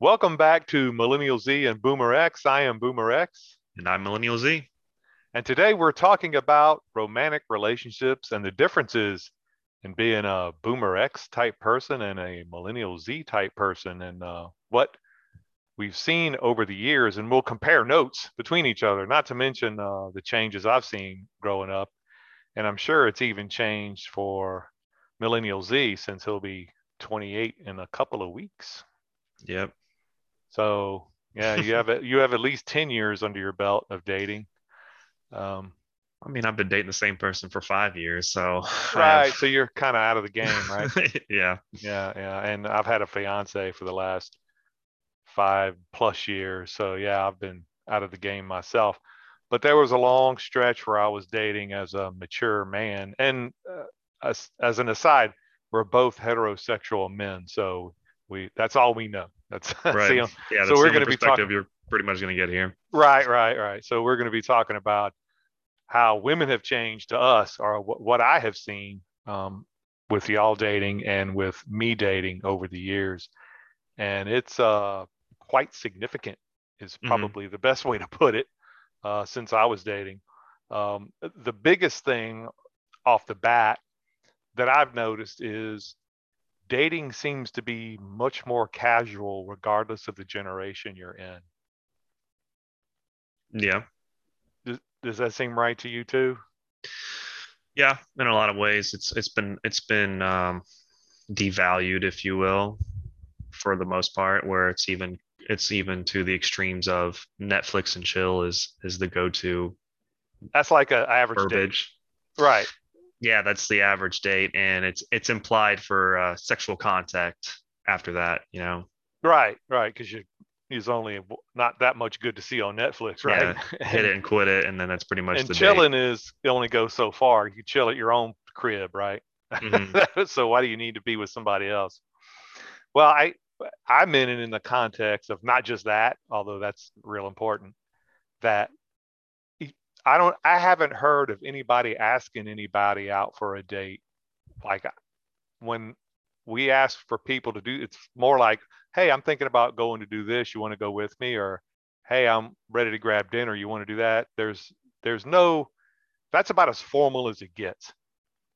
Welcome back to Millennial Z and Boomer X. I am Boomer X. And I'm Millennial Z. And today we're talking about romantic relationships and the differences in being a Boomer X type person and a Millennial Z type person, and what we've seen over the years. And we'll compare notes between each other, not to mention the changes I've seen growing up. And I'm sure it's even changed for Millennial Z since he'll be 28 in a couple of weeks. Yep. So yeah, you have at least 10 years under your belt of dating. I mean, I've been dating the same person for 5 years, so right. So you're kind of out of the game, right? Yeah. And I've had a fiance for the last 5+ years, so yeah, I've been out of the game myself. But there was a long stretch where I was dating as a mature man, and as an aside, we're both heterosexual men, so that's all we know. That's right. So we're going to be talking. You're pretty much going to get here. Right. So we're going to be talking about how women have changed to us, or what I have seen with y'all dating and with me dating over the years, and it's quite significant. Is probably the best way to put it. Since I was dating, the biggest thing off the bat that I've noticed is dating seems to be much more casual, regardless of the generation you're in. Yeah. Does that seem right to you too? Yeah, in a lot of ways, it's been devalued, if you will, for the most part. Where it's even to the extremes of Netflix and chill is the go-to. That's like an average verbiage. Date, right? Yeah, that's the average date, and it's implied for sexual contact after that, you know. Right, because he's only not that much good to see on Netflix, right? Yeah, hit it and quit it, and then that's pretty much the date. And chilling is, you only go so far. You chill at your own crib, right? Mm-hmm. So why do you need to be with somebody else? Well, I meant it in the context of not just that, although that's real important, that I haven't heard of anybody asking anybody out for a date. Like when we ask for people to do, it's more like, hey, I'm thinking about going to do this. You want to go with me? Or, hey, I'm ready to grab dinner. You want to do that? That's about as formal as it gets.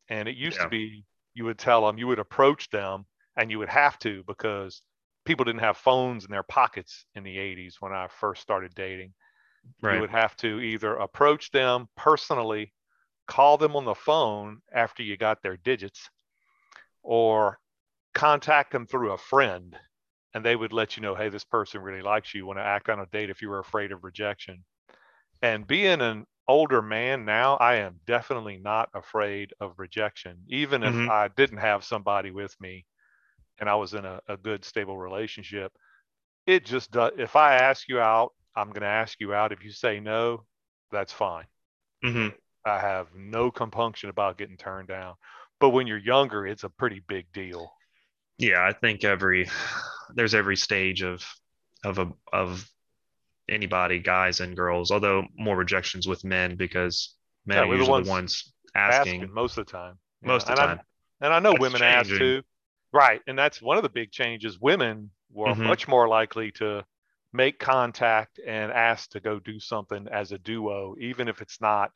And it used to be, you would tell them, you would approach them, and you would have to, because people didn't have phones in their pockets in the 80s when I first started dating. Right. You would have to either approach them personally, call them on the phone after you got their digits, or contact them through a friend, and they would let you know, hey, this person really likes you. Want to act on a date if you were afraid of rejection. And being an older man now, I am definitely not afraid of rejection, even if I didn't have somebody with me and I was in a good, stable relationship. It just does. If I ask you out, I'm going to ask you out. If you say no, that's fine. Mm-hmm. I have no compunction about getting turned down. But when you're younger, it's a pretty big deal. Yeah, I think there's every stage of anybody, guys and girls, although more rejections with men, because men are usually the ones asking most of the time. And I know women ask too. Right. And that's one of the big changes. Women were much more likely to make contact and ask to go do something as a duo, even if it's not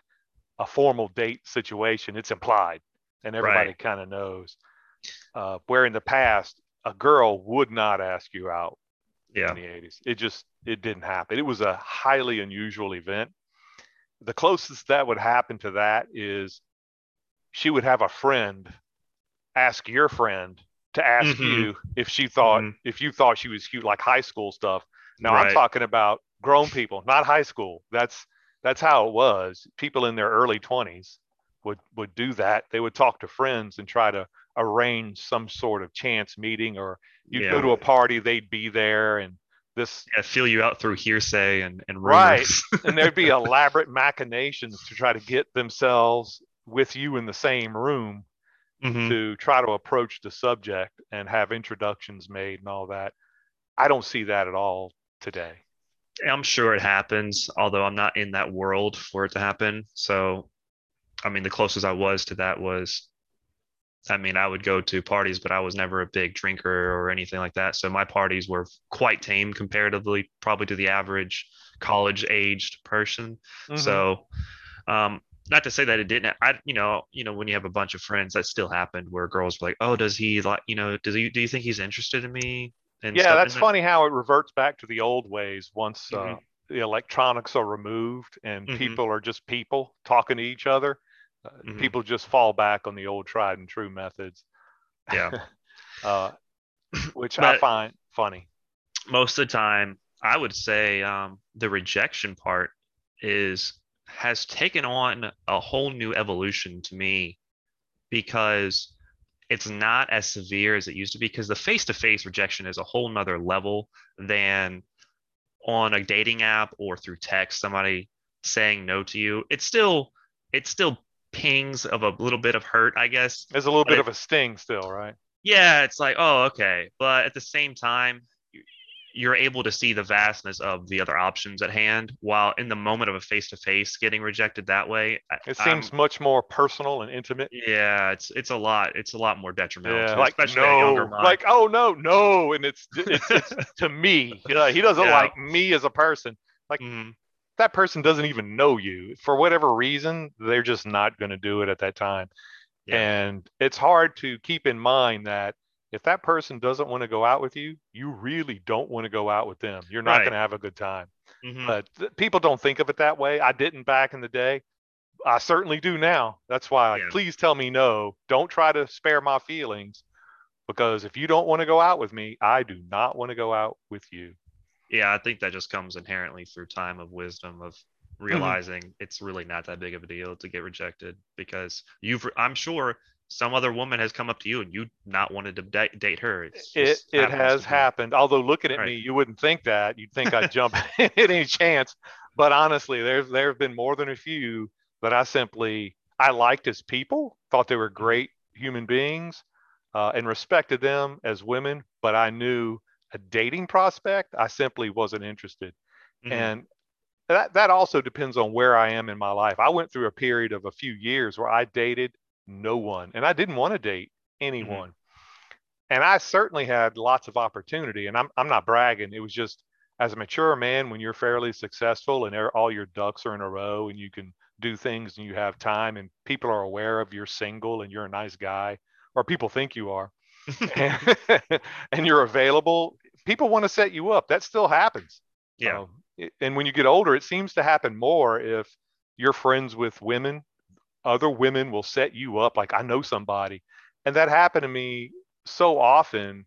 a formal date situation. It's implied, and everybody kind of knows. Where in the past, a girl would not ask you out in the 80s. It didn't happen. It was a highly unusual event. The closest that would happen to that is she would have a friend ask your friend to ask you if she thought if you thought she was cute, like high school stuff. Now I'm talking about grown people, not high school. That's how it was. People in their early 20s would do that. They would talk to friends and try to arrange some sort of chance meeting, or you'd go to a party, they'd be there, and feel you out through hearsay and rumors. Right. And there'd be elaborate machinations to try to get themselves with you in the same room to try to approach the subject and have introductions made and all that. I don't see that at all today. I'm sure it happens, although I'm not in that world for it to happen. So, I mean, the closest I was to that was I mean, I would go to parties, but I was never a big drinker or anything like that. So my parties were quite tame comparatively, probably to the average college-aged person. Mm-hmm. So not to say that it didn't, you know, when you have a bunch of friends, that still happened where girls were like, oh, does he like, you know, do you think he's interested in me? And yeah, that's funny how it reverts back to the old ways once mm-hmm. The electronics are removed and mm-hmm. people are just people talking to each other. Mm-hmm. People just fall back on the old tried and true methods. Yeah. Which I find funny. Most of the time, I would say the rejection part has taken on a whole new evolution to me, because it's not as severe as it used to be, because the face-to-face rejection is a whole nother level than on a dating app or through text, somebody saying no to you. It's still pings of a little bit of hurt, I guess. There's a little bit of a sting still, right? Yeah, it's like, oh, okay. But at the same time, you're able to see the vastness of the other options at hand, while in the moment of a face-to-face getting rejected that way, it seems much more personal and intimate. Yeah, it's a lot more detrimental. Yeah, like, especially no, younger mind. Like, oh, no. And it's to me, you know, he doesn't like me as a person. Like, mm-hmm. that person doesn't even know you. For whatever reason, they're just not going to do it at that time. Yeah. And it's hard to keep in mind that if that person doesn't want to go out with you, you really don't want to go out with them. You're not going to have a good time. Mm-hmm. But people don't think of it that way. I didn't back in the day. I certainly do now. That's why, please tell me no. Don't try to spare my feelings, because if you don't want to go out with me, I do not want to go out with you. Yeah, I think that just comes inherently through time of wisdom, of realizing mm-hmm. it's really not that big of a deal to get rejected, because I'm sure some other woman has come up to you and you not wanted to date her. It has happened. Although looking at me, you wouldn't think that. You'd think I'd jump at any chance. But honestly, there have been more than a few that I liked as people, thought they were great human beings, and respected them as women. But I knew a dating prospect, I simply wasn't interested. Mm-hmm. And that also depends on where I am in my life. I went through a period of a few years where I dated no one, and I didn't want to date anyone. Mm-hmm. And I certainly had lots of opportunity, and I'm not bragging. It was just, as a mature man, when you're fairly successful and all your ducks are in a row and you can do things and you have time and people are aware of you're single and you're a nice guy, or people think you are, and you're available, people want to set you up. That still happens. Yeah. And when you get older, it seems to happen more if you're friends with women. Other women will set you up like, I know somebody. And that happened to me so often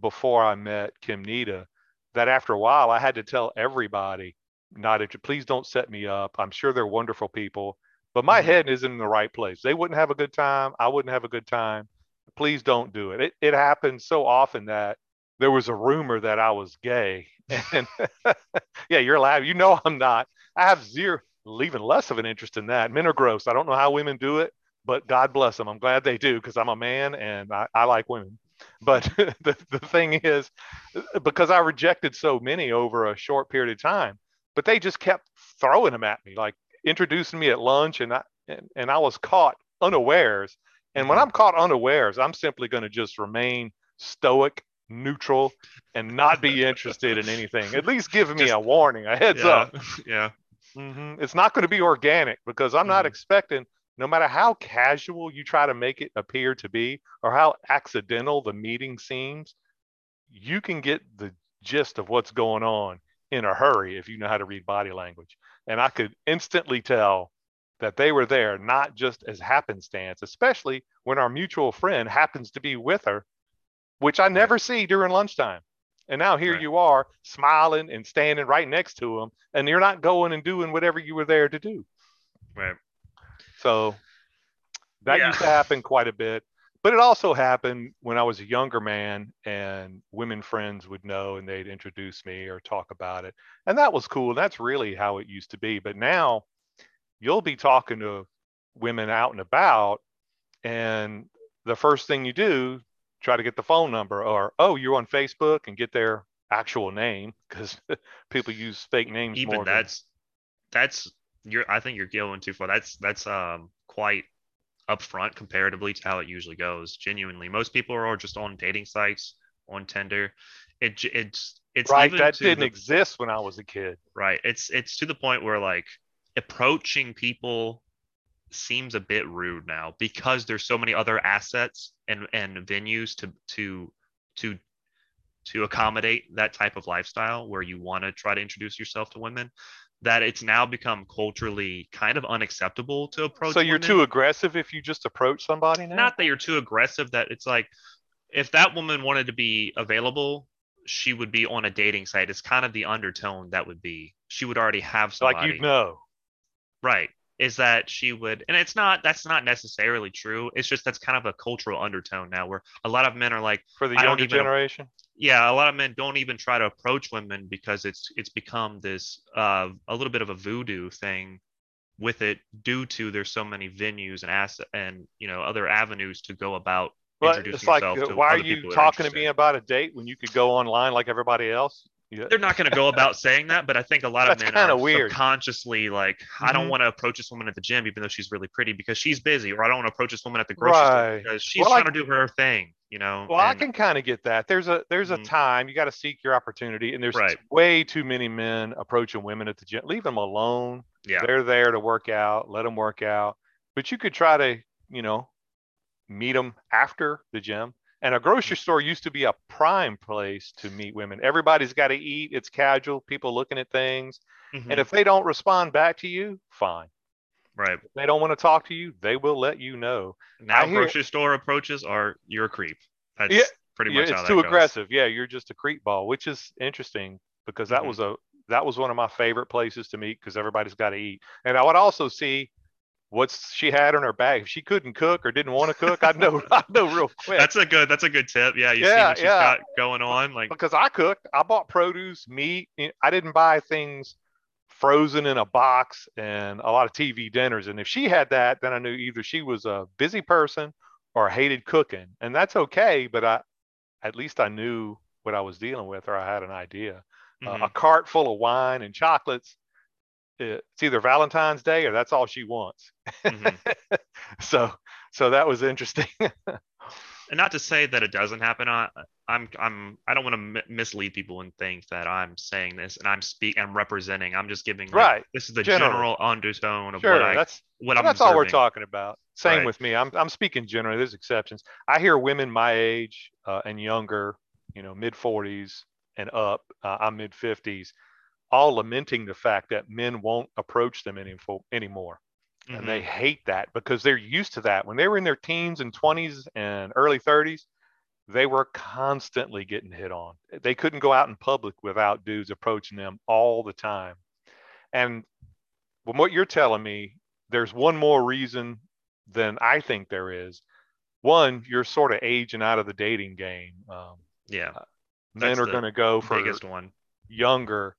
before I met Kim Nita that after a while I had to tell everybody, please don't set me up. I'm sure they're wonderful people, but my head isn't in the right place. They wouldn't have a good time. I wouldn't have a good time. Please don't do it. It happened so often that there was a rumor that I was gay. And yeah, you're laughing. You know I'm not. I have even less of an interest in that. Men are gross. I don't know how women do it, but God bless them. I'm glad they do, because I'm a man and I like women. But the thing is, because I rejected so many over a short period of time, but they just kept throwing them at me, like introducing me at lunch, and I was caught unawares. And when I'm caught unawares, I'm simply going to just remain stoic, neutral, and not be interested in anything. At least give me a warning, a heads up. Yeah. Mm-hmm. It's not going to be organic, because I'm not expecting, no matter how casual you try to make it appear to be, or how accidental the meeting seems, you can get the gist of what's going on in a hurry if you know how to read body language. And I could instantly tell that they were there, not just as happenstance, especially when our mutual friend happens to be with her, which I never see during lunchtime. And now here you are smiling and standing right next to him, and you're not going and doing whatever you were there to do. Right. So that used to happen quite a bit, but it also happened when I was a younger man and women friends would know, and they'd introduce me or talk about it. And that was cool. And that's really how it used to be. But now you'll be talking to women out and about, and the first thing you do, try to get the phone number, or, oh, you're on Facebook, and get their actual name, because people use fake names. Even more I think you're going too far. That's quite upfront comparatively to how it usually goes. Genuinely, most people are just on dating sites, on Tinder. It's right. That didn't exist when I was a kid. Right. It's to the point where like approaching people seems a bit rude now because there's so many other assets and venues to accommodate that type of lifestyle where you want to try to introduce yourself to women, that it's now become culturally kind of unacceptable to approach. So you're women. Too aggressive if you just approach somebody now? Not that you're too aggressive, that it's like, if that woman wanted to be available, she would be on a dating site. It's kind of the undertone that would be, she would already have somebody. Like you'd know. Right. Is that she would, and it's not, that's not necessarily true. It's just, that's kind of a cultural undertone now where a lot of men are like, for the younger generation. Yeah. A lot of men don't even try to approach women because it's become this, a little bit of a voodoo thing with it, due to there's so many venues and assets and, you know, other avenues to go about. But it's like, why are you talking to me about a date when you could go online like everybody else? Yeah. They're not going to go about saying that, but I think a lot of men are weird. Subconsciously like, mm-hmm. I don't want to approach this woman at the gym, even though she's really pretty, because she's busy, or I don't want to approach this woman at the grocery store because she's trying to do her thing, you know? Well, I can kind of get that. There's a mm-hmm. time you got to seek your opportunity, and there's way too many men approaching women at the gym. Leave them alone. Yeah. They're there to work out, let them work out, but you could try to, you know, meet them after the gym. And a grocery store used to be a prime place to meet women. Everybody's got to eat. It's casual. People looking at things. Mm-hmm. And if they don't respond back to you, fine. Right. If they don't want to talk to you, they will let you know. Now grocery store approaches are, you're a creep. That's pretty much how that goes. It's too aggressive. Yeah, you're just a creep ball, which is interesting because that mm-hmm. was one of my favorite places to meet because everybody's got to eat. And I would also see what she had in her bag. If she couldn't cook or didn't want to cook, I'd know real quick. That's a good tip. Yeah, see what she's got going on. Like, because I cooked. I bought produce, meat. I didn't buy things frozen in a box and a lot of TV dinners. And if she had that, then I knew either she was a busy person or hated cooking. And that's okay, but at least I knew what I was dealing with, or I had an idea. Mm-hmm. A cart full of wine and chocolates, it's either Valentine's Day or that's all she wants. Mm-hmm. So that was interesting. And not to say that it doesn't happen. I don't want to mislead people and think that I'm saying this and I'm representing. I'm just giving this is the general undertone of that's all we're talking about. Same with me. I'm speaking generally. There's exceptions. I hear women my age and younger, you know, mid 40s and up. I'm mid 50s. All lamenting the fact that men won't approach them anymore. Mm-hmm. And they hate that because they're used to that. When they were in their teens and 20s and early 30s, they were constantly getting hit on. They couldn't go out in public without dudes approaching them all the time. And from what you're telling me, there's one more reason than I think there is. One, you're sort of aging out of the dating game. Men are going to go for biggest one. Younger.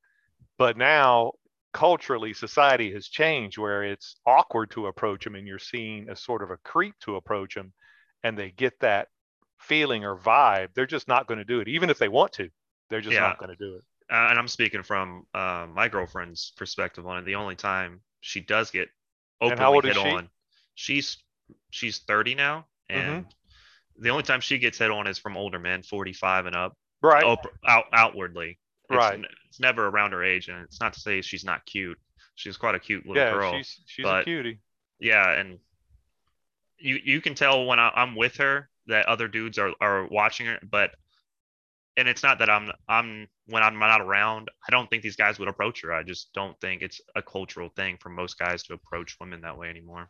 But now, culturally, society has changed where it's awkward to approach them, and you're seen as sort of a creep to approach them, and they get that feeling or vibe. They're just not going to do it, even if they want to. They're just not going to do it. And I'm speaking from my girlfriend's perspective on it. The only time she does get openly hit on, she's 30 now, and mm-hmm. the only time she gets hit on is from older men, 45 and up, right? Outwardly. It's never around her age, and it's not to say she's not cute. She's quite a cute little girl. She's a cutie. Yeah, and you can tell when I'm with her that other dudes are watching her, and it's not that I'm when I'm not around, I don't think these guys would approach her. I just don't think it's a cultural thing for most guys to approach women that way anymore.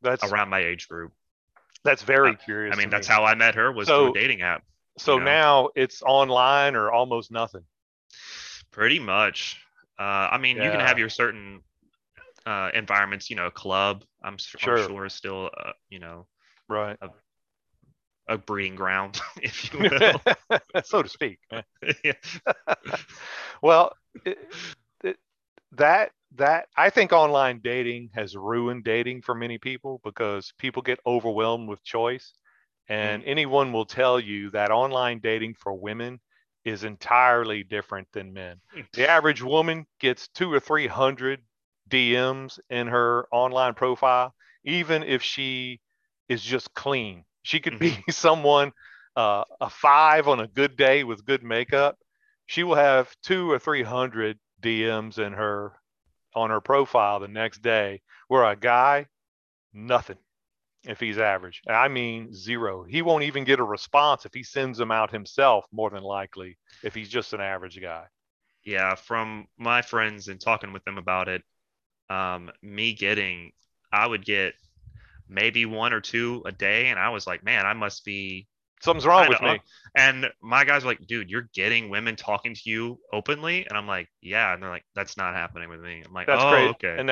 That's around my age group. That's very curious. I mean, that's how I met her, was through a dating app. So now it's online or almost nothing. Pretty much. I mean, you can have your certain environments, you know, a club, I'm sure is still, a breeding ground, if you will. So to speak. Yeah. Well, I think online dating has ruined dating for many people because people get overwhelmed with choice. And anyone will tell you that online dating for women is entirely different than men. The average woman gets 200 or 300 DMs in her online profile, even if she is just clean. She could be someone, a 5 on a good day with good makeup. She will have 200 or 300 DMs in her, on her profile the next day, where a guy, nothing. If he's average, I mean, 0, he won't even get a response if he sends them out himself, more than likely, if he's just an average guy. Yeah. From my friends and talking with them about it, I would get maybe 1 or 2 a day. And I was like, man, I must be, something's wrong with me. And my guys were like, dude, you're getting women talking to you openly. And I'm like, yeah. And they're like, that's not happening with me. I'm like, that's oh, great. Okay. And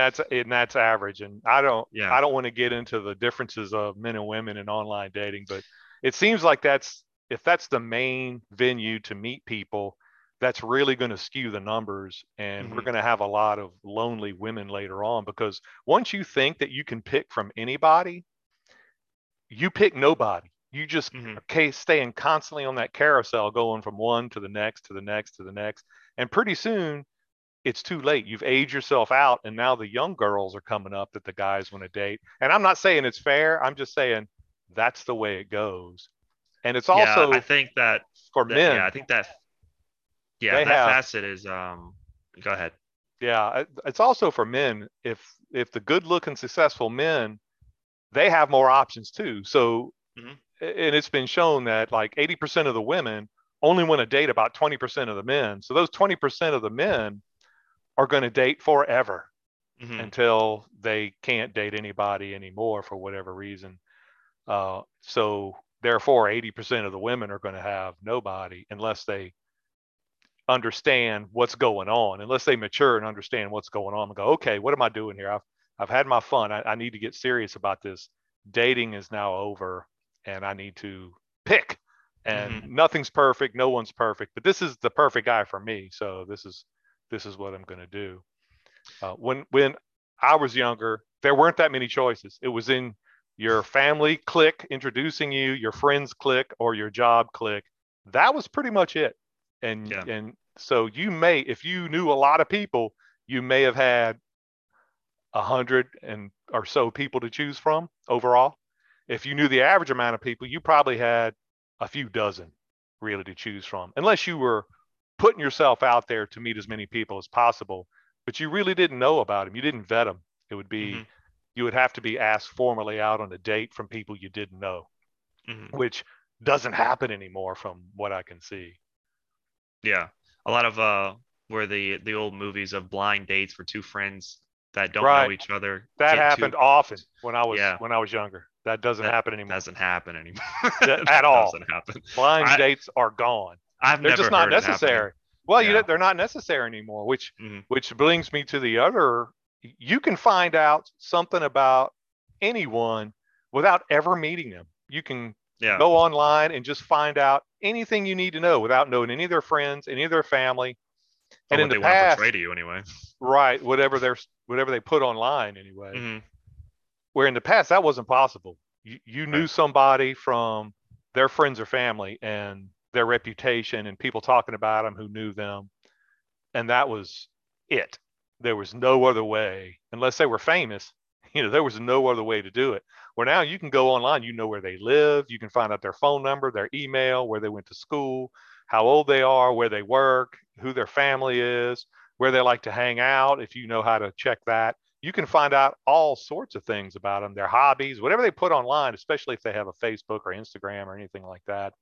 that's average. And I don't want to get into the differences of men and women in online dating, but it seems like if that's the main venue to meet people, that's really going to skew the numbers. And we're going to have a lot of lonely women later on, because once you think that you can pick from anybody, you pick nobody. You just staying constantly on that carousel, going from one to the next, to the next, to the next. And pretty soon it's too late. You've aged yourself out. And now the young girls are coming up that the guys want to date. And I'm not saying it's fair. I'm just saying that's the way it goes. And it's also, I think that for men, yeah, I think that, yeah, that facet is, go ahead. Yeah. It's also for men. If the good looking, successful men, they have more options too. So, and it's been shown that like 80% of the women only want to date about 20% of the men. So those 20% of the men are going to date forever until they can't date anybody anymore for whatever reason. So therefore, 80% of the women are going to have nobody unless they understand what's going on, unless they mature and understand what's going on and go, okay, what am I doing here? I've had my fun. I need to get serious about this. Dating is now over. And I need to pick, and nothing's perfect. No one's perfect, but this is the perfect guy for me. So this is what I'm going to do. When I was younger, there weren't that many choices. It was in your family clique introducing you, your friends clique, or your job clique. That was pretty much it. And so you may, if you knew a lot of people, you may have had 100 and or so people to choose from overall. If you knew the average amount of people, you probably had a few dozen really to choose from, unless you were putting yourself out there to meet as many people as possible, but you really didn't know about them. You didn't vet them. It would be, you would have to be asked formally out on a date from people you didn't know, which doesn't happen anymore from what I can see. Yeah. A lot of, where the old movies of blind dates where two friends that don't know each other. That happened often when I was younger. That doesn't happen anymore. Doesn't happen anymore at all. Doesn't happen. Blind dates are gone. They're just not necessary. Well, you know, they're not necessary anymore, which brings me to the other. You can find out something about anyone without ever meeting them. You can go online and just find out anything you need to know without knowing any of their friends, any of their family. And in the past, portray to you anyway. Right. Whatever they put online anyway. Where in the past, that wasn't possible. You knew somebody from their friends or family and their reputation and people talking about them who knew them. And that was it. There was no other way, unless they were famous. You know, there was no other way to do it. Where now you can go online, you know where they live. You can find out their phone number, their email, where they went to school, how old they are, where they work, who their family is, where they like to hang out. If you know how to check that, you can find out all sorts of things about them, their hobbies, whatever they put online, especially if they have a Facebook or Instagram or anything like that.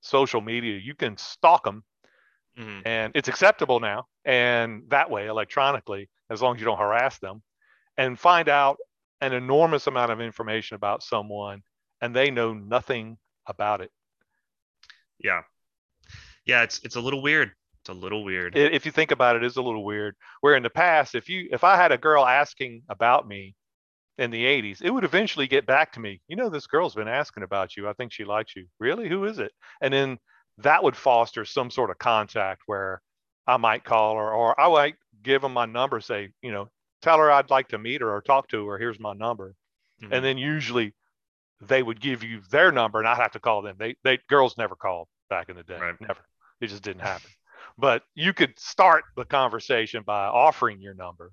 Social media, you can stalk them, and it's acceptable now. And that way, electronically, as long as you don't harass them, and find out an enormous amount of information about someone, and they know nothing about it. Yeah. Yeah, it's a little weird. It's a little weird. If you think about it, it's a little weird. Where in the past, if I had a girl asking about me in the 80s, it would eventually get back to me. You know, this girl's been asking about you. I think she likes you. Really? Who is it? And then that would foster some sort of contact where I might call her, or I might give them my number, say, you know, tell her I'd like to meet her or talk to her. Here's my number. And then usually they would give you their number and I'd have to call them. They girls never called back in the day. Right. Never. It just didn't happen. But you could start the conversation by offering your number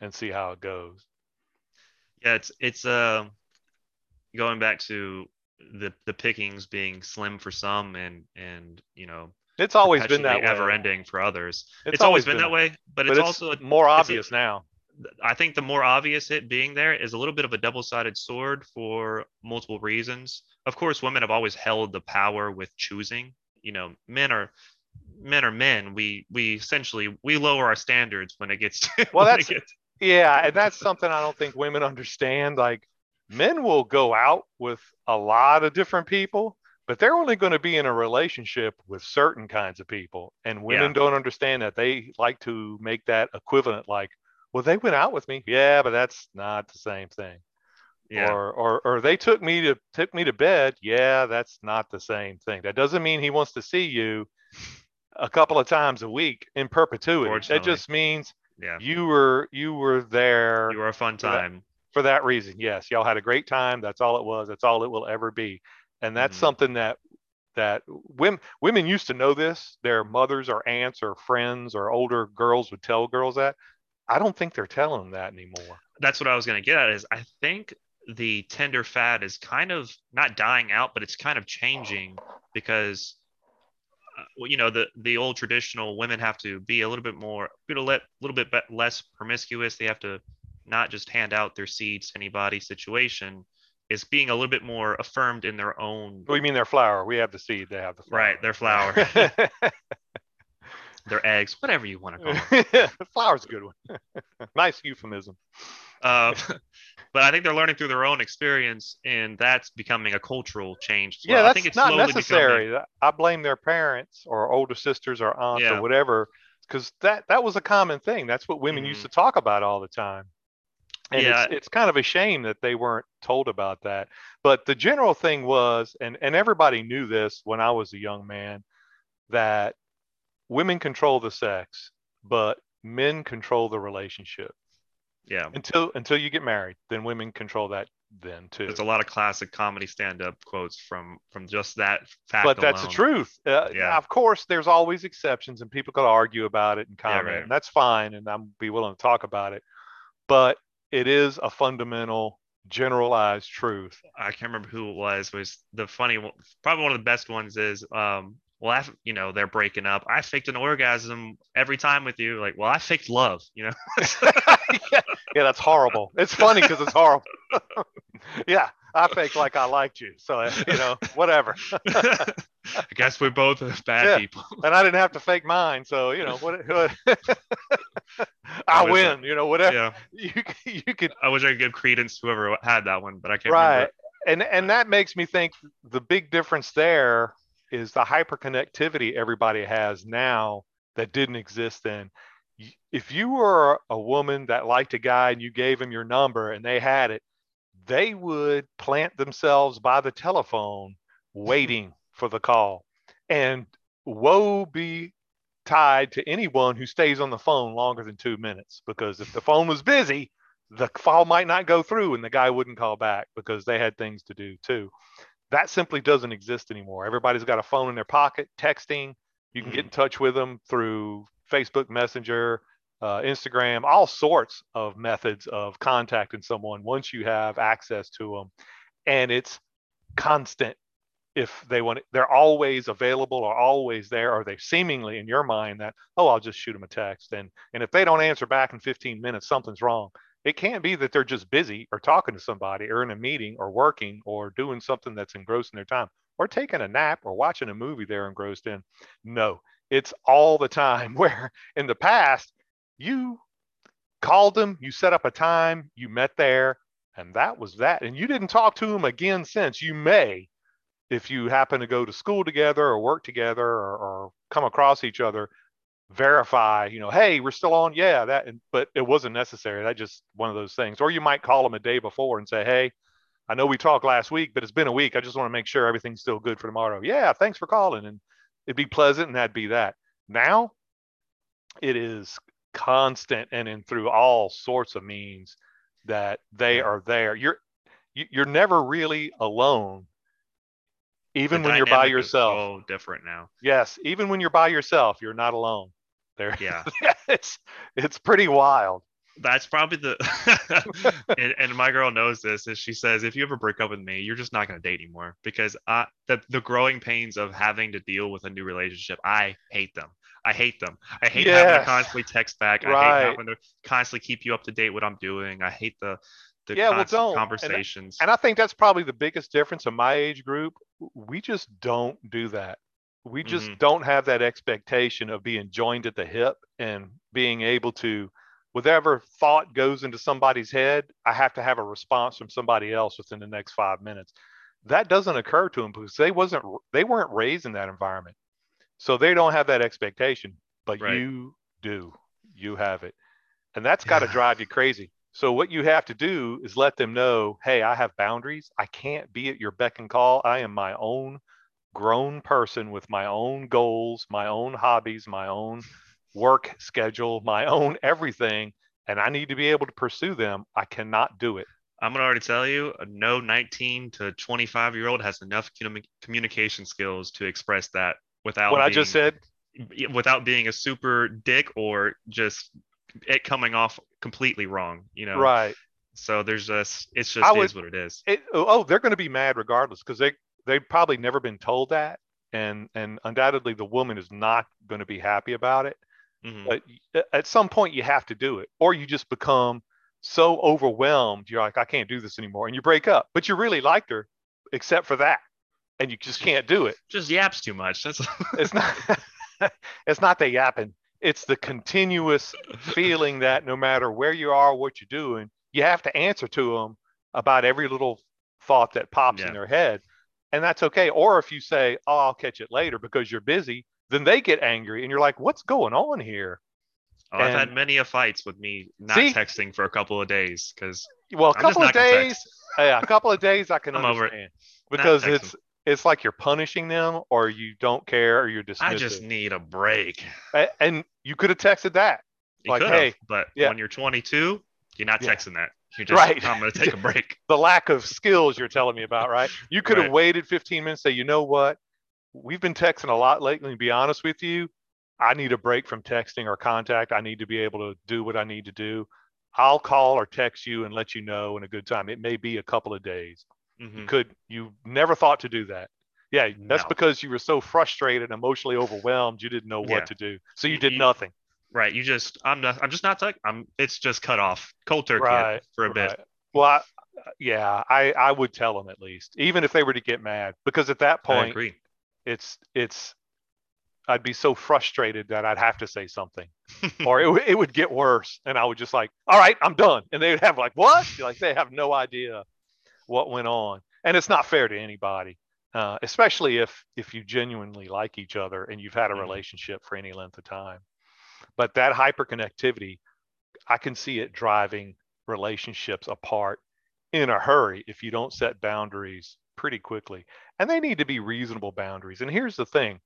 and see how it goes. Yeah, it's going back to the pickings being slim for some, and you know, it's always been that ever ending for others. It's always been that way, but it's also more obvious now. I think the more obvious it being there is a little bit of a double-sided sword for multiple reasons. Of course, women have always held the power with choosing. You know, men are men. We essentially, we lower our standards when it gets to, well, yeah. And that's something I don't think women understand. Like, men will go out with a lot of different people, but they're only going to be in a relationship with certain kinds of people. And women don't understand that. They like to make that equivalent. Like, well, they went out with me. Yeah, but that's not the same thing. Yeah. Or they took me to bed. Yeah, that's not the same thing. That doesn't mean he wants to see you a couple of times a week in perpetuity. That just means you were there. You were a fun time. For that reason. Yes. Y'all had a great time. That's all it was. That's all it will ever be. And that's something that women used to know this. Their mothers or aunts or friends or older girls would tell girls that. I don't think they're telling them that anymore. That's what I was going to get at, is I think the Tinder fad is kind of not dying out, but it's kind of changing because, you know, the old traditional women have to be a little bit more, a little bit less promiscuous. They have to not just hand out their seeds to anybody situation. Is being a little bit more affirmed in their own. We mean their flower. We have the seed. They have the flower. Right, their flower. Their eggs, whatever you want to call it. Flower's a good one. Nice euphemism. But I think they're learning through their own experience, and that's becoming a cultural change as well. Yeah, that's, I think it's not necessary. I blame their parents or older sisters or aunts or whatever, because that was a common thing. That's what women used to talk about all the time. And it's kind of a shame that they weren't told about that. But the general thing was, and everybody knew this when I was a young man, that women control the sex, but men control the relationship. Yeah. Until you get married, then women control that then too. There's a lot of classic comedy stand-up quotes from just that fact alone. But that's the truth. Yeah. Of course, there's always exceptions, and people could argue about it and comment, right. And that's fine, and I'm be willing to talk about it. But it is a fundamental, generalized truth. I can't remember who it was. It was the funny one. Probably one of the best ones is, well, you know, they're breaking up. I faked an orgasm every time with you. Like, well, I faked love, you know? Yeah, that's horrible. It's funny because it's horrible. Yeah, I faked like I liked you. So, you know, whatever. I guess we're both bad people. And I didn't have to fake mine. So, you know, what I win, you know, whatever. Yeah. You could. I wish I could give credence to whoever had that one, but I can't remember. And that makes me think the big difference there is the hyperconnectivity everybody has now that didn't exist then. If you were a woman that liked a guy and you gave him your number and they had it, they would plant themselves by the telephone waiting for the call. And woe be tied to anyone who stays on the phone longer than 2 minutes, because if the phone was busy, the call might not go through and the guy wouldn't call back because they had things to do too. That simply doesn't exist anymore. Everybody's got a phone in their pocket, texting. You can get in touch with them through Facebook Messenger, Instagram, all sorts of methods of contacting someone once you have access to them. And it's constant. If they want it, they're always available or always there, or they seemingly in your mind that, oh, I'll just shoot them a text. And if they don't answer back in 15 minutes, something's wrong. It can't be that they're just busy or talking to somebody or in a meeting or working or doing something that's engrossing their time or taking a nap or watching a movie they're engrossed in. No, it's all the time, where in the past you called them, you set up a time, you met there, and that was that. And you didn't talk to them again since. You may, if you happen to go to school together or work together or come across each other, verify, you know, hey, we're still on. Yeah, that, but it wasn't necessary. That just one of those things. Or you might call them a day before and say, hey, I know we talked last week, but it's been a week. I just want to make sure everything's still good for tomorrow. Yeah, thanks for calling. And it'd be pleasant, and that'd be that. Now it is constant, and in through all sorts of means that they are there. You're never really alone. Even when you're by yourself. Oh, different now. Yes, even when you're by yourself, you're not alone. There. Yeah. It's pretty wild. That's probably the, and my girl knows this, is she says, if you ever break up with me, you're just not going to date anymore, because the growing pains of having to deal with a new relationship, I hate them. I hate having to constantly text back. I hate having to constantly keep you up to date what I'm doing. I hate the constant conversations. And I think that's probably the biggest difference in my age group. We just don't do that. We just don't have that expectation of being joined at the hip and being able to, whatever thought goes into somebody's head, I have to have a response from somebody else within the next 5 minutes. That doesn't occur to them because they weren't raised in that environment. So they don't have that expectation, but you do. You have it. And that's got to drive you crazy. So what you have to do is let them know, hey, I have boundaries. I can't be at your beck and call. I am my own grown person with my own goals, my own hobbies, my own work schedule, my own everything, and I need to be able to pursue them. I cannot do it. I'm going to already tell you, no 19 to 25-year-old has enough communication skills to express that without what I just said, without being a super dick or just it coming off completely wrong, you know? Right. So there's just, it's just is what it is. They're going to be mad regardless because they've probably never been told that. And undoubtedly the woman is not going to be happy about it. Mm-hmm. But at some point you have to do it, or you just become so overwhelmed. You're like, I can't do this anymore. And you break up, but you really liked her except for that. And you just can't do it. Just yaps too much. That's it's not the yapping. It's the continuous feeling that no matter where you are, what you're doing, you have to answer to them about every little thought that pops in their head. And that's okay. Or if you say, oh, I'll catch it later because you're busy, then they get angry and you're like, what's going on here? Oh, I've had many a fights with me not texting for a couple of days. A couple of days I can understand. Over it. Because it's like you're punishing them or you don't care or you're dismissing. I just need a break. And you could have texted that. When you're 22, you're not texting that. You're just, I'm going to take a break. The lack of skills you're telling me about, right? You could have waited 15 minutes and say, you know what? We've been texting a lot lately. To be honest with you, I need a break from texting or contact. I need to be able to do what I need to do. I'll call or text you and let you know in a good time. It may be a couple of days. Mm-hmm. You never thought to do that. Yeah, that's because you were so frustrated, emotionally overwhelmed, you didn't know what to do. So you did nothing. Right. You just, I'm just not tech. It's just cut off cold turkey for a bit. Well, I would tell them at least, even if they were to get mad, because at that point, I agree. I'd be so frustrated that I'd have to say something or it would get worse. And I would just like, all right, I'm done. And they would have like, what? Like they have no idea what went on. And it's not fair to anybody, especially if you genuinely like each other and you've had a relationship for any length of time. But that hyperconnectivity, I can see it driving relationships apart in a hurry if you don't set boundaries pretty quickly. And they need to be reasonable boundaries. And here's the thing.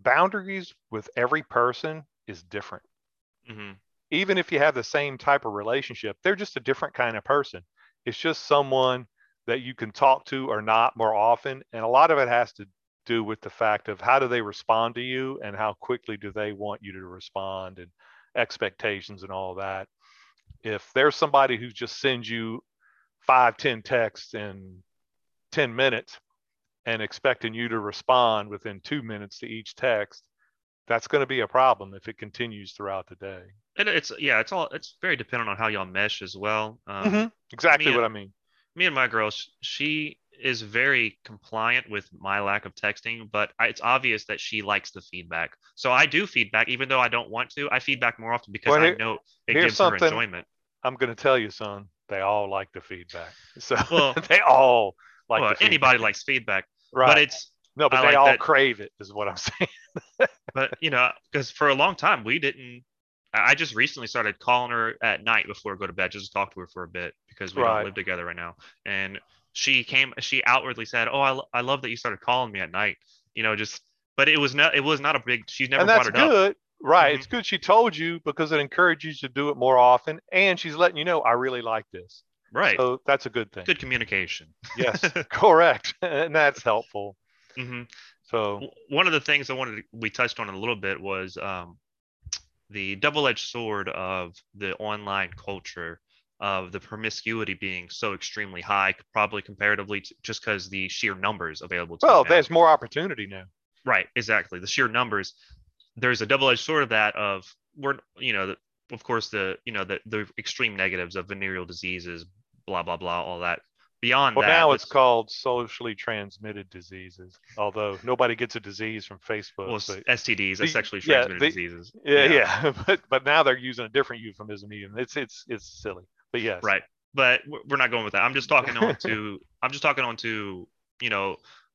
Boundaries with every person is different. Mm-hmm. Even if you have the same type of relationship, they're just a different kind of person. It's just someone that you can talk to or not more often. And a lot of it has to do with the fact of how do they respond to you and how quickly do they want you to respond and expectations and all that. If there's somebody who just sends you 5-10 texts in 10 minutes and expecting you to respond within 2 minutes to each text, that's going to be a problem if it continues throughout the day. And it's very dependent on how y'all mesh as well. Exactly what I mean. Me and my girl, she is very compliant with my lack of texting, but it's obvious that she likes the feedback. So I do feedback, even though I don't want to. I feedback more often because I know it gives her enjoyment. I'm going to tell you, son, they all like the feedback. So they all like the feedback. Anybody likes feedback, right? But they all crave it is what I'm saying. But, because for a long time I just recently started calling her at night before I go to bed, just to talk to her for a bit because we don't live together right now. And she outwardly said, oh, I love that you started calling me at night, but it was not a big, she's never brought it up. And that's good. Right. Mm-hmm. It's good. She told you because it encourages you to do it more often. And she's letting you know, I really like this. Right. So that's a good thing. Good communication. Yes. Correct. And that's helpful. Mm-hmm. So one of the things we touched on a little bit was, the double-edged sword of the online culture of the promiscuity being so extremely high, probably comparatively just because the sheer numbers available to you. Well, there's more opportunity now. Right, exactly. The sheer numbers. There's a double-edged sword of that of, of course, the extreme negatives of venereal diseases, blah, blah, blah, all that. Beyond that. Well, now it's called socially transmitted diseases, although nobody gets a disease from Facebook. Well, STDs, sexually transmitted diseases. Yeah. But now they're using a different euphemism even. It's silly. But yes. Right. But we're not going with that. I'm just talking on to,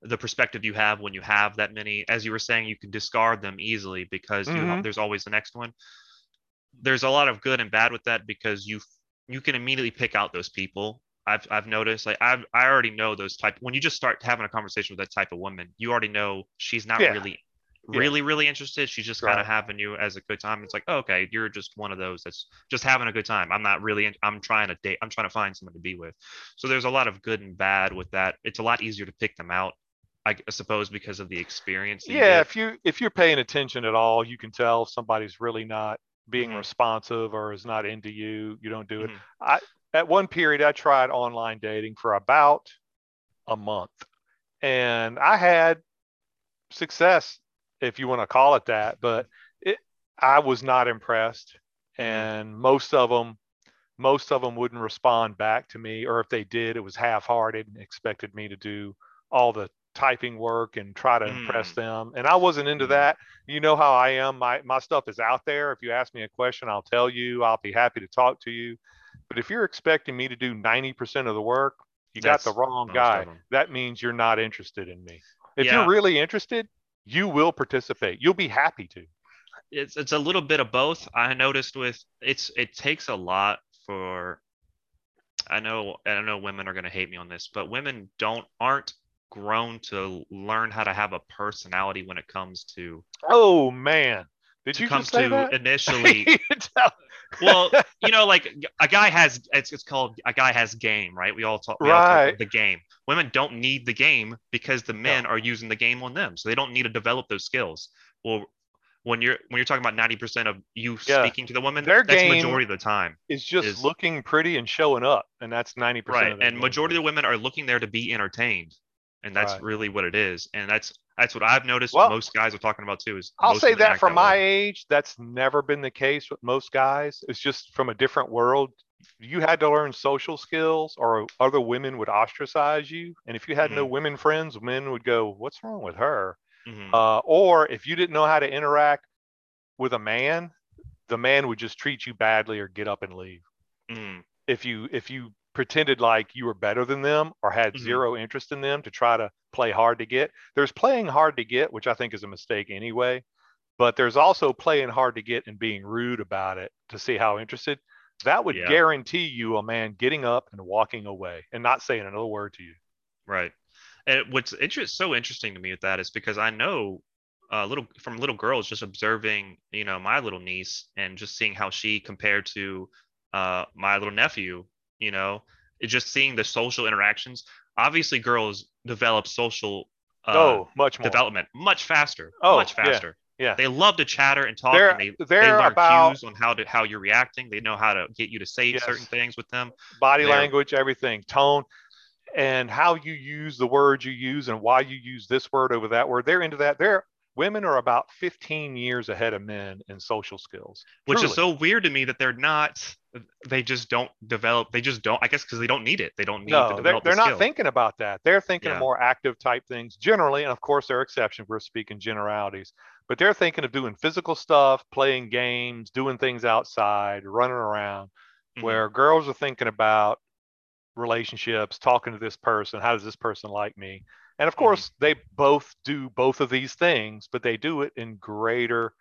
the perspective you have when you have that many. As you were saying, you can discard them easily because there's always the next one. There's a lot of good and bad with that because you can immediately pick out those people. I've noticed, like, I already know those type. When you just start having a conversation with that type of woman, you already know she's not really interested. She's just kind of having you as a good time. It's like, oh, okay, you're just one of those that's just having a good time. I'm not really. I'm trying to date. I'm trying to find someone to be with. So there's a lot of good and bad with that. It's a lot easier to pick them out, I suppose, because of the experience. Yeah, if you're paying attention at all, you can tell if somebody's really not being responsive or is not into you. You don't do it. At one period, I tried online dating for about a month, and I had success, if you want to call it that, but I was not impressed, and most of them wouldn't respond back to me, or if they did, it was half-hearted and expected me to do all the typing work and try to impress them, and I wasn't into that. You know how I am. My stuff is out there. If you ask me a question, I'll tell you. I'll be happy to talk to you. But if you're expecting me to do 90% of the work, you got the wrong guy. That means you're not interested in me. If you're really interested, you will participate. You'll be happy to. It's a little bit of both. I noticed it takes a lot for, I know women are going to hate me on this, but women aren't grown to learn how to have a personality when it comes to. Oh man. Did you come to that? Initially? Well, like a guy has, it's called a guy has game, right? We all talk about the game. Women don't need the game because the men are using the game on them. So they don't need to develop those skills. Well, when you're talking about 90% of you speaking to the women, that's the majority of the time. It's just looking pretty and showing up. And that's 90%. Right. And majority of the women are looking there to be entertained. And that's really what it is. And that's what I've noticed most guys are talking about too. I'll say that from my age, that's never been the case with most guys. It's just from a different world. You had to learn social skills or other women would ostracize you. And if you had no women friends, men would go, what's wrong with her? Or if you didn't know how to interact with a man, the man would just treat you badly or get up and leave. If you pretended like you were better than them or had zero interest in them to try to play hard to get. There's playing hard to get, which I think is a mistake anyway, but there's also playing hard to get and being rude about it to see how interested. That would guarantee you a man getting up and walking away and not saying another word to you. Right. And what's so interesting to me with that is because I know from little girls, just observing, my little niece and just seeing how she compared to my little nephew, it's just seeing the social interactions. Obviously, girls develop social much more development much faster. Yeah. They love to chatter and talk. And they learn cues on how you're reacting. They know how to get you to say certain things with them. Body language, everything, tone, and how you use the words you use and why you use this word over that word. They're into that. Women are about 15 years ahead of men in social skills, which is so weird to me that they just don't develop, I guess, because they don't need it. They don't need to develop. They're not thinking about that. They're thinking of more active type things generally. And of course, there are exceptions. We're speaking generalities, but they're thinking of doing physical stuff, playing games, doing things outside, running around, where girls are thinking about relationships, talking to this person. How does this person like me? And of course, they both do both of these things, but they do it in greater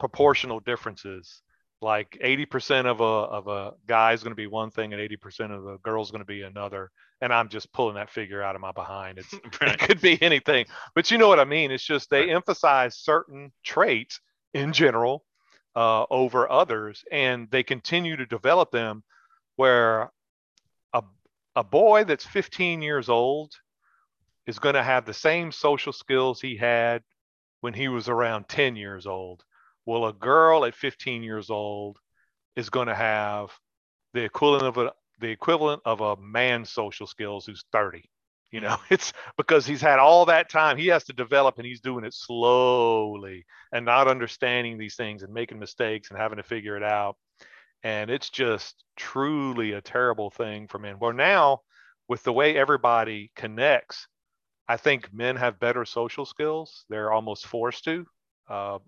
proportional differences. Like 80% of a guy is going to be one thing and 80% of the girl is going to be another. And I'm just pulling that figure out of my behind. It could be anything, but you know what I mean? It's just they emphasize certain traits in general over others, and they continue to develop them where a boy that's 15 years old is going to have the same social skills he had when he was around 10 years old. well, a girl at 15 years old is going to have the equivalent of a man's social skills who's 30. You know, it's because he's had all that time. He has to develop, and he's doing it slowly and not understanding these things and making mistakes and having to figure it out. And it's just truly a terrible thing for men. Well, now with the way everybody connects, I think men have better social skills. They're almost forced to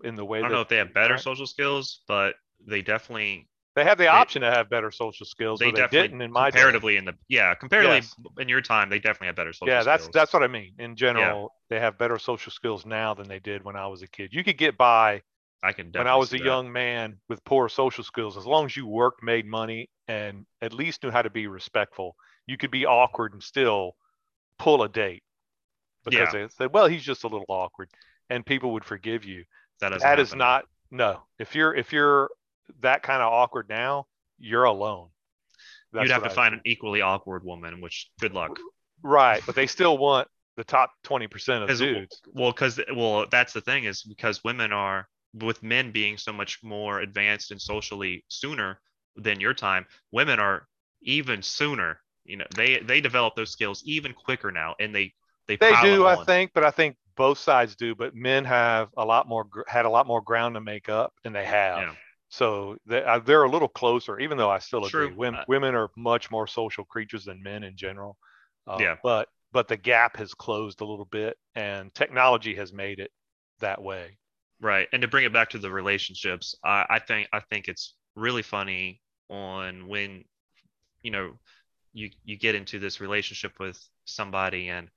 in the way. I don't know if they have better social skills, but they definitely... They have the option to have better social skills. They definitely didn't in my comparatively time. In your time, they definitely have better social skills. Yeah, that's what I mean. In general, They have better social skills now than they did when I was a kid. You could get by when I was a young man with poor social skills. As long as you worked, made money, and at least knew how to be respectful, you could be awkward and still pull a date. Because they said, well, he's just a little awkward, and people would forgive you. That is not. If you're that kind of awkward now, you're alone. You'd have to find an equally awkward woman, which good luck. Right, but they still want the top 20% of dudes. Well, that's the thing, is because women are, with men being so much more advanced and socially sooner than your time, women are even sooner. You know, they develop those skills even quicker now, and they do, I think, but I think both sides do. But men have had a lot more ground to make up, and they have. Yeah. So they're a little closer, even though I still agree. Women are much more social creatures than men in general. But the gap has closed a little bit, and technology has made it that way. Right. And to bring it back to the relationships, I think it's really funny when, you know, you get into this relationship with somebody, and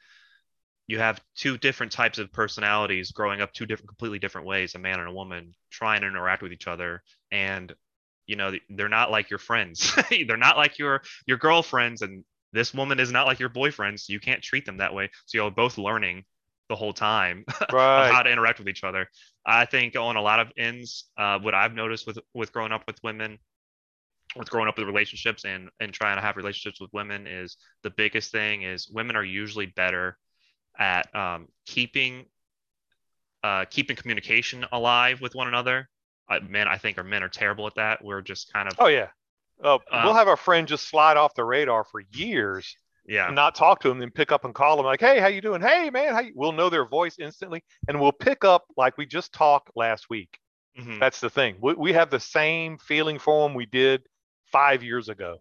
you have two different types of personalities growing up completely different ways, a man and a woman trying to interact with each other. And, you know, they're not like your friends. They're not like your girlfriends. And this woman is not like your boyfriends. So you can't treat them that way. So you're both learning the whole time right. how to interact with each other. I think on a lot of ends, what I've noticed with growing up with women, with growing up with relationships and trying to have relationships with women, is the biggest thing is women are usually better at keeping communication alive with one another. Men are terrible at that. We're just kind of... Oh, yeah. We'll have our friend just slide off the radar for years. Yeah. And not talk to them, then pick up and call them like, hey, how you doing? Hey, man, we'll know their voice instantly. And we'll pick up like we just talked last week. Mm-hmm. That's the thing. We have the same feeling for them we did 5 years ago.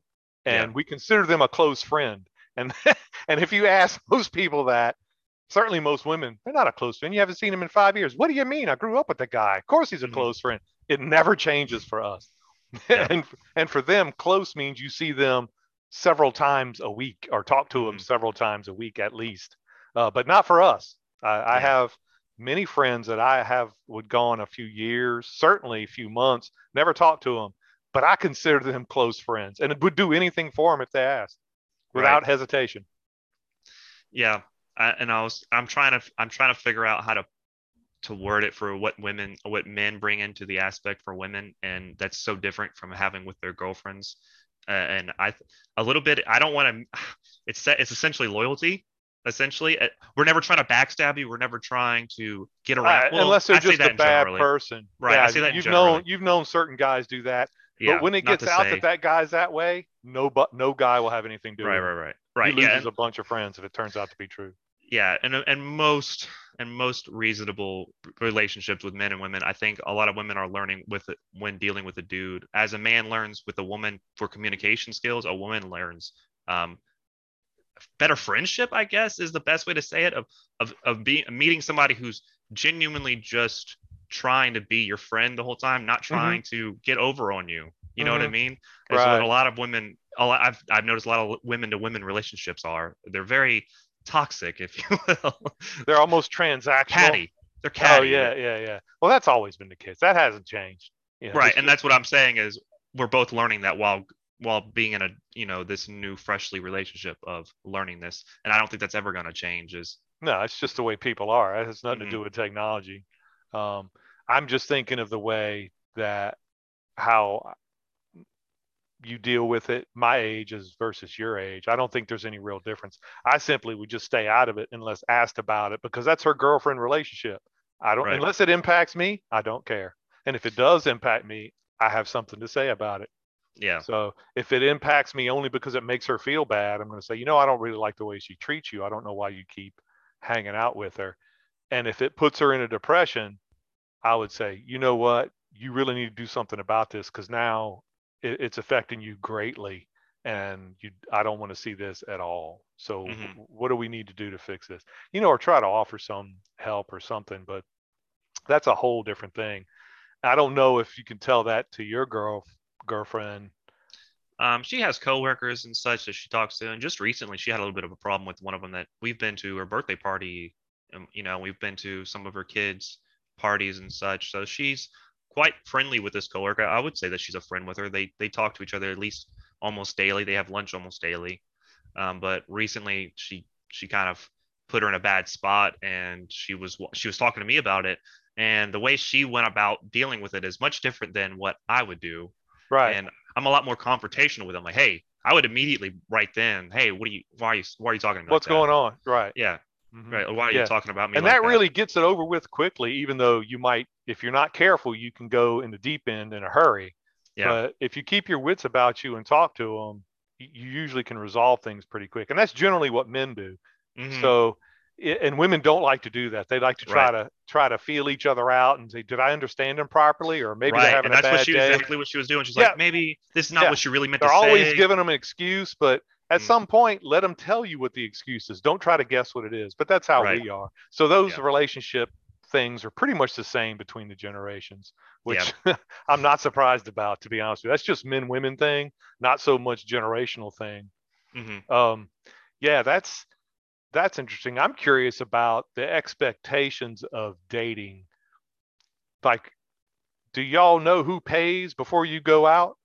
And we consider them a close friend. And if you ask most people that, certainly most women, they're not a close friend. You haven't seen him in 5 years. What do you mean? I grew up with the guy. Of course he's a close friend. It never changes for us. Yeah. And for them, close means you see them several times a week or talk to them several times a week at least. But not for us. I have many friends that would gone a few years, certainly a few months, never talked to them, but I consider them close friends and would do anything for them if they asked without hesitation. Yeah. I'm trying to figure out how to word it for what men bring into the aspect for women, and that's so different from having with their girlfriends. I don't want to. It's essentially loyalty. Essentially, we're never trying to backstab you. We're never trying to get around. Unless they're just a bad person, right? Yeah, I see that you've known certain guys do that, but when it gets out that guy's that way, no guy will have anything to do with it. Right. He loses a bunch of friends if it turns out to be true. Yeah, and most reasonable relationships with men and women, I think a lot of women are learning with it when dealing with a dude. As a man learns with a woman for communication skills, a woman learns better friendship, I guess, is the best way to say it, of meeting somebody who's genuinely just trying to be your friend the whole time, not trying to get over on you. You know what I mean? Right. So a lot of women, I've noticed a lot of women-to-women relationships they're very toxic, if you will. They're almost transactional. They're catty. Oh, yeah. Well, that's always been the case. That hasn't changed. You know, right, and that's what I'm saying is we're both learning that while being in a, you know, this new freshly relationship of learning this, and I don't think that's ever going to change. No, it's just the way people are. It has nothing to do with technology. I'm just thinking of the way that how you deal with it, my age is versus your age. I don't think there's any real difference. I simply would just stay out of it unless asked about it, because that's her girlfriend relationship. Unless it impacts me, I don't care. And if it does impact me, I have something to say about it. Yeah. So if it impacts me only because it makes her feel bad, I'm going to say, you know, I don't really like the way she treats you. I don't know why you keep hanging out with her. And if it puts her in a depression, I would say, you know what, you really need to do something about this, because now it's affecting you greatly, and I don't want to see this at all. So what do we need to do to fix this? You know, or try to offer some help or something, but that's a whole different thing. I don't know if you can tell that to your girlfriend. She has coworkers and such that she talks to, and just recently she had a little bit of a problem with one of them that we've been to her birthday party, and you know, we've been to some of her kids' parties and such. So she's quite friendly with this coworker. I would say that she's a friend with her. They talk to each other at least almost daily. They have lunch almost daily. But recently she kind of put her in a bad spot, and she was talking to me about it. And the way she went about dealing with it is much different than what I would do. Right. And I'm a lot more confrontational with them. Like, hey, I would immediately right then, hey, why are you talking about what's going on? Right. Yeah. Mm-hmm. Right. Why are you talking about me? And like that really gets it over with quickly, even though you might, if you're not careful, you can go in the deep end in a hurry. Yeah. But if you keep your wits about you and talk to them, you usually can resolve things pretty quick. And that's generally what men do. Mm-hmm. So, and women don't like to do that. They like to try to feel each other out and say, did I understand them properly? Or maybe they're having a bad day. That's exactly what she was doing. She's like, maybe this is not what she really meant to say. They're always giving them an excuse, but at some point, let them tell you what the excuse is. Don't try to guess what it is. But that's how we are. So those relationship things are pretty much the same between the generations, which I'm not surprised about, to be honest with you. That's just men-women thing, not so much generational thing. Mm-hmm. That's interesting. I'm curious about the expectations of dating. Like, do y'all know who pays before you go out?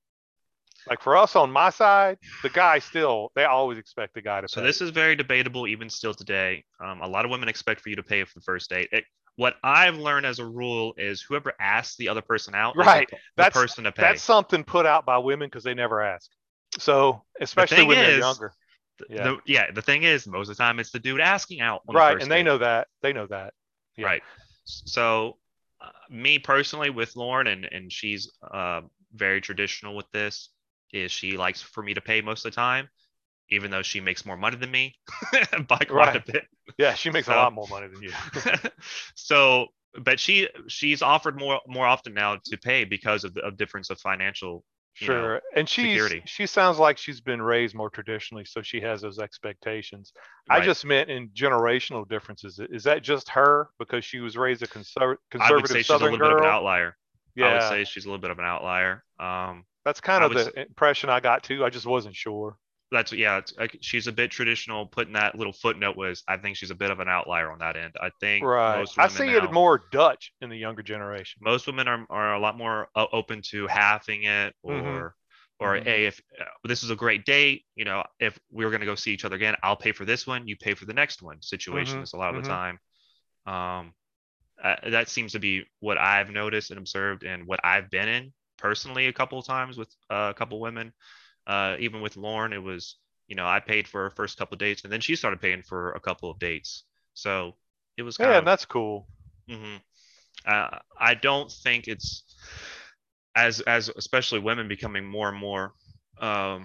Like for us on my side, they always expect the guy to pay. So this is very debatable even still today. A lot of women expect for you to pay for the first date. What I've learned as a rule is whoever asks the other person out, is the person to pay. That's something put out by women because they never ask. So especially when they're younger. The thing is, most of the time it's the dude asking out. And they know that. Yeah. Right. So me personally with Lauren, and she's very traditional with this, is she likes for me to pay most of the time, even though she makes more money than me by quite a bit. Yeah, she makes a lot more money than you. So, but she's offered more often now to pay because of the difference of financial and she sounds like she's been raised more traditionally, so she has those expectations. I just meant in generational differences. Is that just her because she was raised a conservative I would say Southern she's a little girl? Bit of an outlier. Yeah. I would say she's a little bit of an outlier. That's kind of the impression I got too. I just wasn't sure. She's a bit traditional. Putting that little footnote was, I think she's a bit of an outlier on that end. I think most women I see now, it more Dutch in the younger generation. Most women are a lot more open to halving it or hey, if this is a great date, you know, if we were going to go see each other again, I'll pay for this one. You pay for the next one situation is a lot of the time. That seems to be what I've noticed and observed and what I've been in personally a couple of times with a couple of women. Even with Lauren, it was, you know, I paid for her first couple of dates and then she started paying for a couple of dates. So it was kind of, that's cool. Mm-hmm. I don't think it's as especially women becoming more and more, more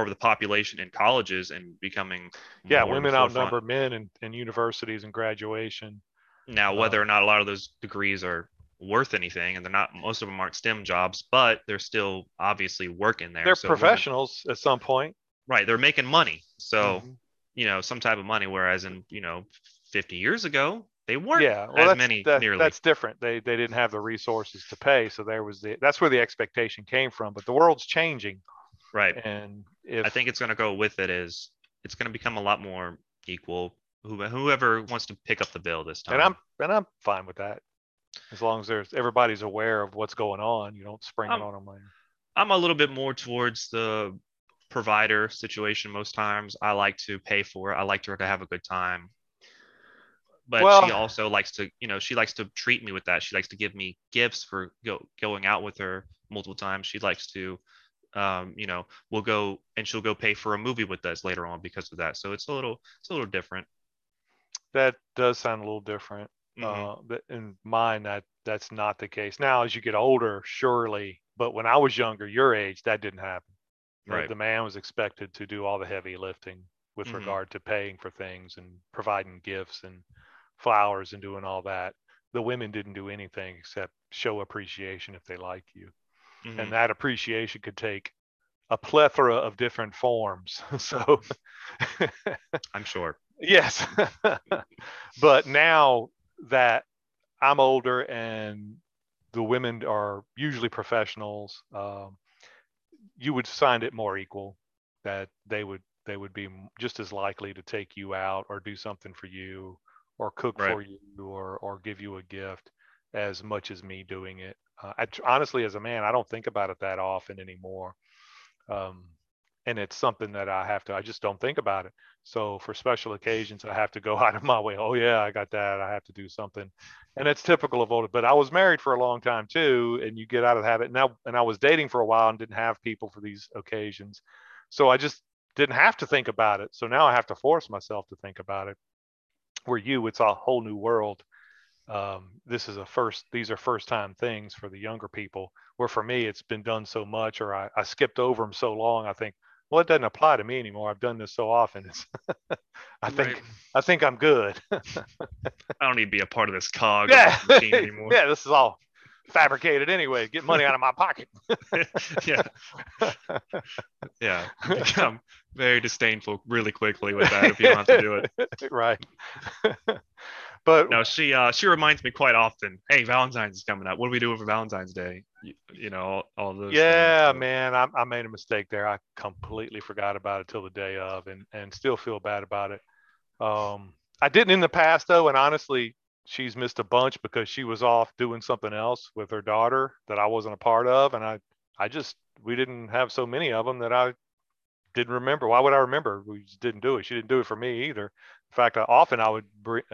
of the population in colleges and becoming. Yeah. Women outnumber men in universities and graduation. Now, whether or not a lot of those degrees are worth anything, and they're not, most of them aren't STEM jobs, but they're still obviously working there. They're professionals at some point. Right. They're making money. So, you know, some type of money, whereas in, you know, 50 years ago, they weren't as many nearly. That's different. They didn't have the resources to pay. So that's where the expectation came from, but the world's changing. Right. And I think it's going to go with it is it's going to become a lot more equal. Whoever wants to pick up the bill this time. And I'm fine with that. As long as everybody's aware of what's going on, you don't spring it on them later. I'm a little bit more towards the provider situation most times. I like to pay for it. I like her to have a good time. But she also likes to, you know, she likes to treat me with that. She likes to give me gifts for going out with her multiple times. She likes to, we'll go and she'll go pay for a movie with us later on because of that. So it's a little different. That does sound a little different. But in mine, that's not the case. Now, as you get older, surely, but when I was younger, your age, that didn't happen. Right. The man was expected to do all the heavy lifting with regard to paying for things and providing gifts and flowers and doing all that. The women didn't do anything except show appreciation if they like you. Mm-hmm. And that appreciation could take a plethora of different forms. So I'm sure. Yes. But now that I'm older and the women are usually professionals, you would find it more equal, that they would be just as likely to take you out or do something for you or cook for you or give you a gift as much as me doing it. Honestly, as a man, I don't think about it that often anymore. And it's something that I just don't think about it. So for special occasions, I have to go out of my way. Oh yeah, I got that. I have to do something. And it's typical of older, but I was married for a long time too. And you get out of the habit now. And I was dating for a while and didn't have people for these occasions. So I just didn't have to think about it. So now I have to force myself to think about it. Where it's a whole new world. These are first time things for the younger people, where for me, it's been done so much, or I skipped over them so long. I think, well, it doesn't apply to me anymore. I've done this so often. I think I'm good. I don't need to be a part of this cog of the machine anymore. Yeah, this is all fabricated anyway. Get money out of my pocket. Yeah. I'm very disdainful really quickly with that if you don't have to do it. Right. But no, she reminds me quite often, hey, Valentine's is coming up. What do we do for Valentine's Day? You know, all those. Yeah, things. Man, I made a mistake there. I completely forgot about it till the day of, and still feel bad about it. I didn't in the past though. And honestly, she's missed a bunch because she was off doing something else with her daughter that I wasn't a part of. And we didn't have so many of them that I didn't remember. Why would I remember? We just didn't do it. She didn't do it for me either. In fact, I would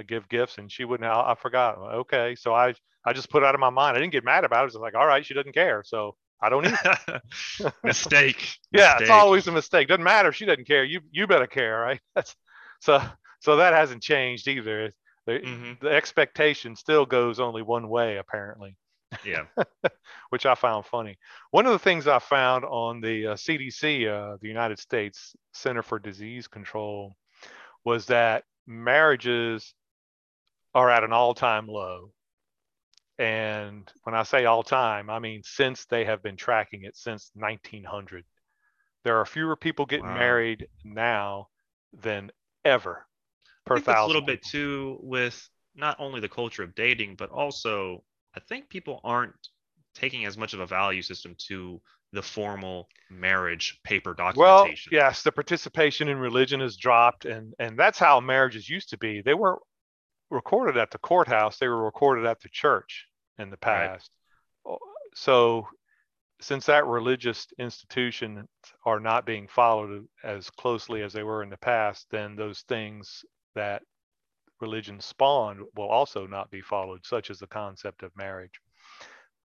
give gifts and she wouldn't. I forgot. Okay. So I just put it out of my mind. I didn't get mad about it. It's like, all right, she doesn't care. So I don't either. Mistake. Yeah. It's always a mistake. Doesn't matter if she doesn't care. You better care. Right. So that hasn't changed either. The expectation still goes only one way, apparently. Yeah. Which I found funny. One of the things I found on the CDC, the United States Center for Disease Control, was that marriages are at an all-time low. And when I say all-time, I mean since they have been tracking it since 1900. There are fewer people getting married now than ever per thousand. That's a little bit too with not only the culture of dating, but also I think people aren't taking as much of a value system to the formal marriage paper documentation. Well, yes, the participation in religion has dropped, and that's how marriages used to be. They weren't recorded at the courthouse. They were recorded at the church in the past. Right. So since that religious institutions are not being followed as closely as they were in the past, then those things that religion spawned will also not be followed, such as the concept of marriage.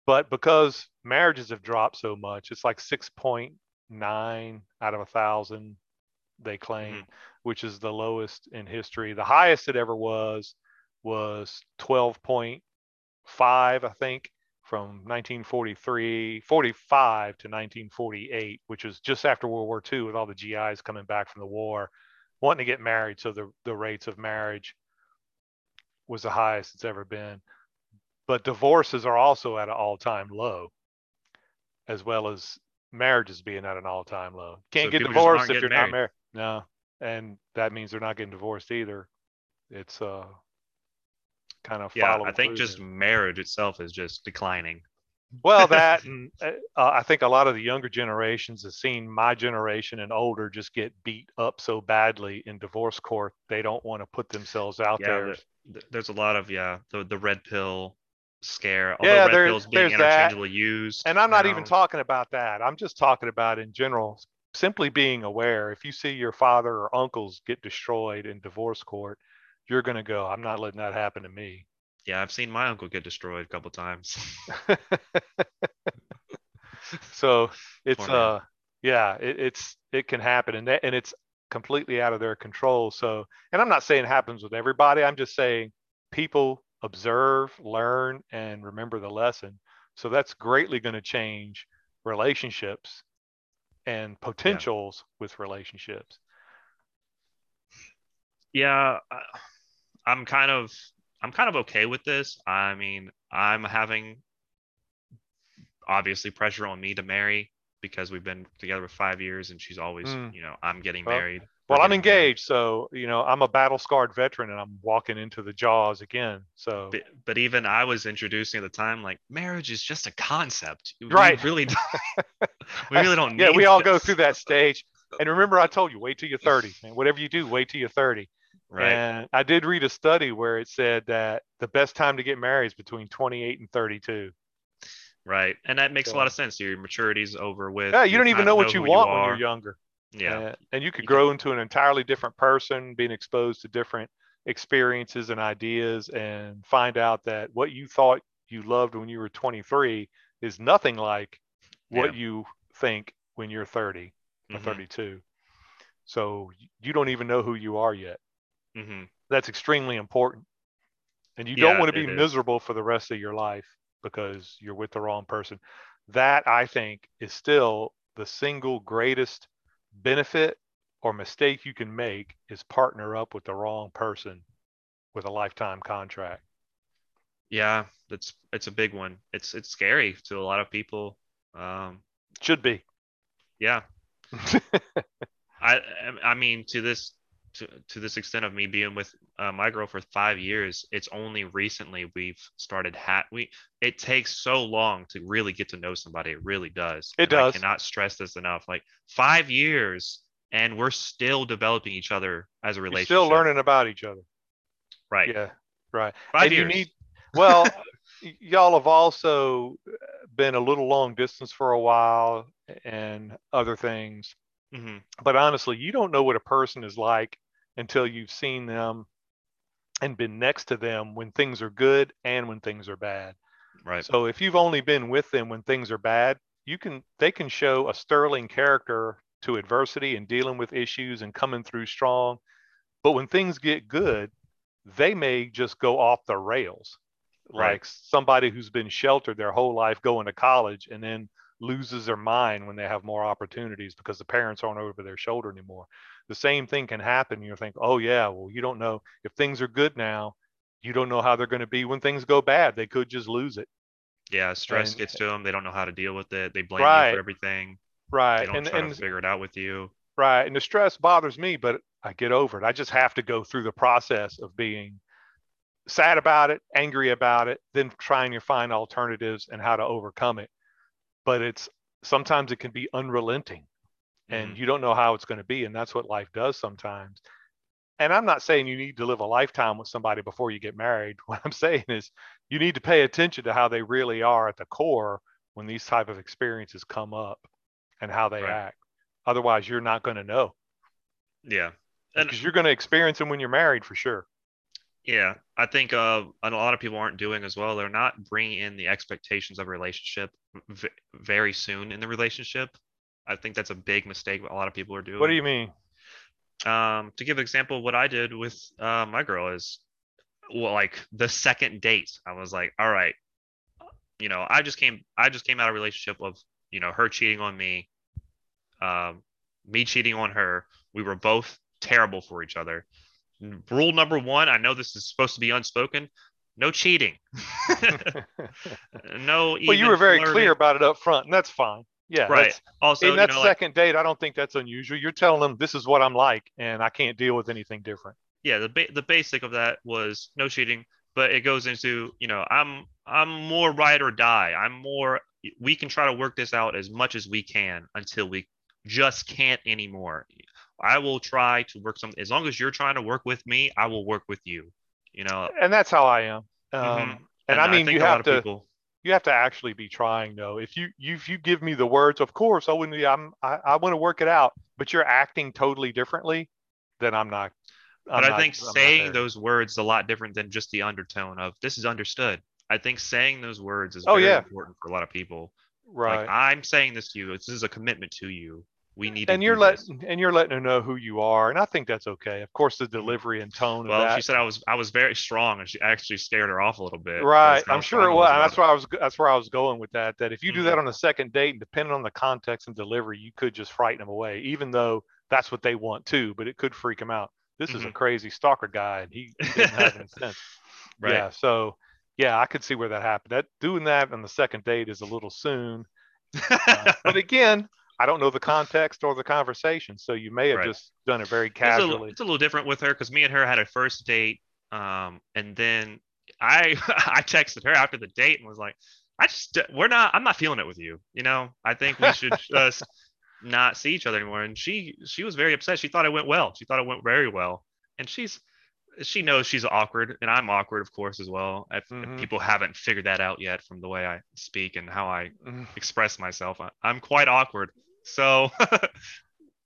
But because marriages have dropped so much, it's like 6.9 out of 1,000, they claim, which is the lowest in history. The highest it ever was 12.5, I think, from 1945 to 1948, which was just after World War II with all the GIs coming back from the war, wanting to get married. So the rates of marriage was the highest it's ever been. But divorces are also at an all-time low, as well as marriages being at an all-time low. Can't get divorced if you're not married. No, and that means they're not getting divorced either. It's kind of follow. I think just marriage itself is just declining. Well, that and I think a lot of the younger generations have seen my generation and older just get beat up so badly in divorce court. They don't want to put themselves out there. There's a lot of the red pill scare. Although red pills being interchangeably used. And I'm not even talking about that. I'm just talking about in general, simply being aware. If you see your father or uncles get destroyed in divorce court, you're going to go, I'm not letting that happen to me. Yeah, I've seen my uncle get destroyed a couple times. So it's it can happen, and it's completely out of their control. So, and I'm not saying it happens with everybody. I'm just saying people observe, learn, and remember the lesson. So that's greatly going to change relationships and potentials with relationships. Yeah, I'm kind of okay with this. I mean, I'm having obviously pressure on me to marry because we've been together for 5 years and she's always, I'm getting married. Well, I'm engaged. Married. So, I'm a battle scarred veteran and I'm walking into the jaws again. So, but even I was introducing at the time, like, marriage is just a concept. Right. We really don't need we all go through that stage. And remember, I told you, wait till you're 30. Man. Whatever you do, wait till you're 30. Right. And I did read a study where it said that the best time to get married is between 28 and 32. Right. And that makes a lot of sense. Your maturity's over with. Yeah, you don't even know what you want when you're younger. Yeah. And you could grow into an entirely different person, being exposed to different experiences and ideas, and find out that what you thought you loved when you were 23 is nothing like what you think when you're 30 or 32. So you don't even know who you are yet. Mm-hmm. That's extremely important. And you don't want to be miserable for the rest of your life because you're with the wrong person. That, I think, is still the single greatest benefit or mistake you can make, is partner up with the wrong person with a lifetime contract. Yeah, it's a big one. It's scary to a lot of people. Should be. Yeah. I mean, to this extent of me being with my girl for 5 years, it's only recently we've started it takes so long to really get to know somebody. It really does. I cannot stress this enough. Like, 5 years and we're still developing each other as a relationship. You're still learning about each other. Right. Yeah. Right. 5 years. Y'all have also been a little long distance for a while and other things. Mm-hmm. But honestly, you don't know what a person is like until you've seen them and been next to them when things are good and when things are bad. Right. So if you've only been with them when things are bad, they can show a sterling character to adversity and dealing with issues and coming through strong. But when things get good, they may just go off the rails. Right. Like somebody who's been sheltered their whole life going to college and then loses their mind when they have more opportunities because the parents aren't over their shoulder anymore. The same thing can happen. You think, you don't know if things are good now, you don't know how they're going to be when things go bad. They could just lose it. Yeah, stress gets to them. They don't know how to deal with it. They blame you for everything. Right. They don't try to figure it out with you. Right. And the stress bothers me, but I get over it. I just have to go through the process of being sad about it, angry about it, then trying to find alternatives and how to overcome it. But sometimes it can be unrelenting and you don't know how it's going to be. And that's what life does sometimes. And I'm not saying you need to live a lifetime with somebody before you get married. What I'm saying is you need to pay attention to how they really are at the core when these type of experiences come up and how they act. Otherwise, you're not going to know. Yeah. Because you're going to experience them when you're married for sure. Yeah, I think a lot of people aren't doing as well. They're not bringing in the expectations of a relationship very soon in the relationship. I think that's a big mistake a lot of people are doing. What do you mean? To give an example, what I did with my girl is, the second date, I was like, all right, I just came out of a relationship of, her cheating on me, me cheating on her. We were both terrible for each other. Rule number one, I know this is supposed to be unspoken, no cheating. No. Well, you were very clear about it up front, and that's fine. Yeah. Right. Also, in that second date, I don't think that's unusual. You're telling them this is what I'm like, and I can't deal with anything different. Yeah. The basic of that was no cheating, but it goes into, I'm more ride or die. We can try to work this out as much as we can until we just can't anymore. I will try to work something. As long as you're trying to work with me, I will work with you, And that's how I am. And I mean, you have to actually be trying though. If you give me the words, of course, I want to work it out, but you're acting totally differently, then I'm not. Saying those words is a lot different than just the undertone of this is understood. I think saying those words is very important for a lot of people. Right. Like, I'm saying this to you. This is a commitment to you. We need and to you're letting this. And you're letting her know who you are, and I think that's okay. Of course, the delivery and tone. Well, of that. She said I was very strong, and she actually scared her off a little bit. Right, I'm sure it was. And that's where I was going with that. That if you do that on a second date, depending on the context and delivery, you could just frighten them away, even though that's what they want too. But it could freak them out. This is a crazy stalker guy, and he didn't have any sense. Right. Yeah. So yeah, I could see where that happened. That doing that on the second date is a little soon. But again, I don't know the context or the conversation, so you may have just done it very casually. It's a little different with her because me and her had a first date, and then I texted her after the date and was like, I'm not feeling it with you. You know, I think we should just not see each other anymore. And she was very upset. She thought it went well. She thought it went very well. And she knows she's awkward, and I'm awkward, of course, as well. If people haven't figured that out yet from the way I speak and how I express myself, I'm quite awkward. So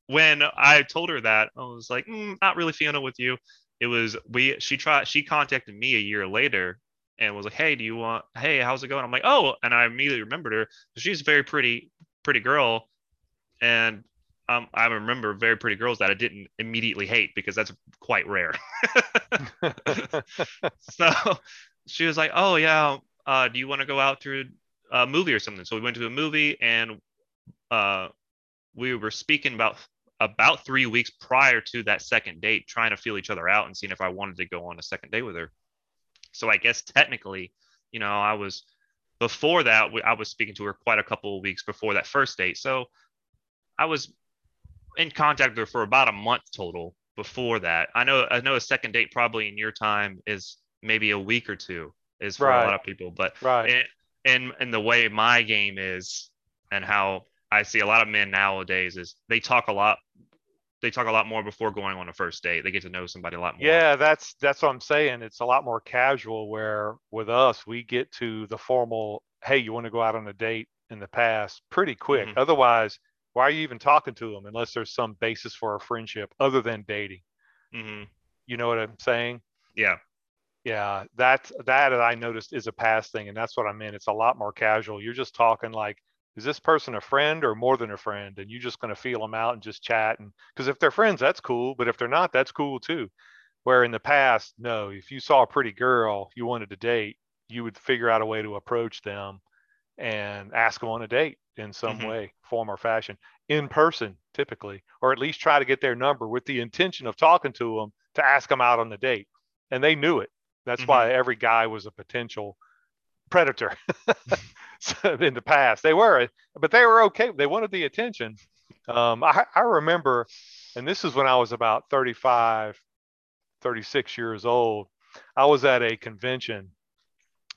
when I told her that, I was like, not really feeling it with you. It was she contacted me a year later and was like, hey, how's it going? I'm like, oh, and I immediately remembered her. She's a very pretty girl. And I remember very pretty girls that I didn't immediately hate, because that's quite rare. So she was like, oh yeah, do you want to go out to a movie or something? So we went to a movie, and we were speaking about 3 weeks prior to that second date, trying to feel each other out and seeing if I wanted to go on a second date with her. So I guess technically, you know, I was speaking to her quite a couple of weeks before that first date. So I was in contact with her for about a month total before that. I know a second date probably in your time is maybe a week or two is for a lot of people, but and the way my game is and how I see a lot of men nowadays is they talk a lot more before going on a first date. They get to know somebody a lot more. Yeah, that's what I'm saying. It's a lot more casual, where with us, we get to the formal, hey, you want to go out on a date in the past pretty quick. Otherwise, why are you even talking to them unless there's some basis for a friendship other than dating? You know what I'm saying? Yeah. That I noticed is a past thing. And that's what I meant. It's a lot more casual. You're just talking like, is this person a friend or more than a friend? And you're just going to feel them out and just chat. And because if they're friends, that's cool. But if they're not, that's cool too. Where in the past, no, if you saw a pretty girl you wanted to date, you would figure out a way to approach them and ask them on a date in some way, form or fashion, in person typically, or at least try to get their number with the intention of talking to them to ask them out on the date. And they knew it. That's why every guy was a potential predator in the past. They were okay. They wanted the attention. I remember, and this is when I was about 35, 36 years old, I was at a convention,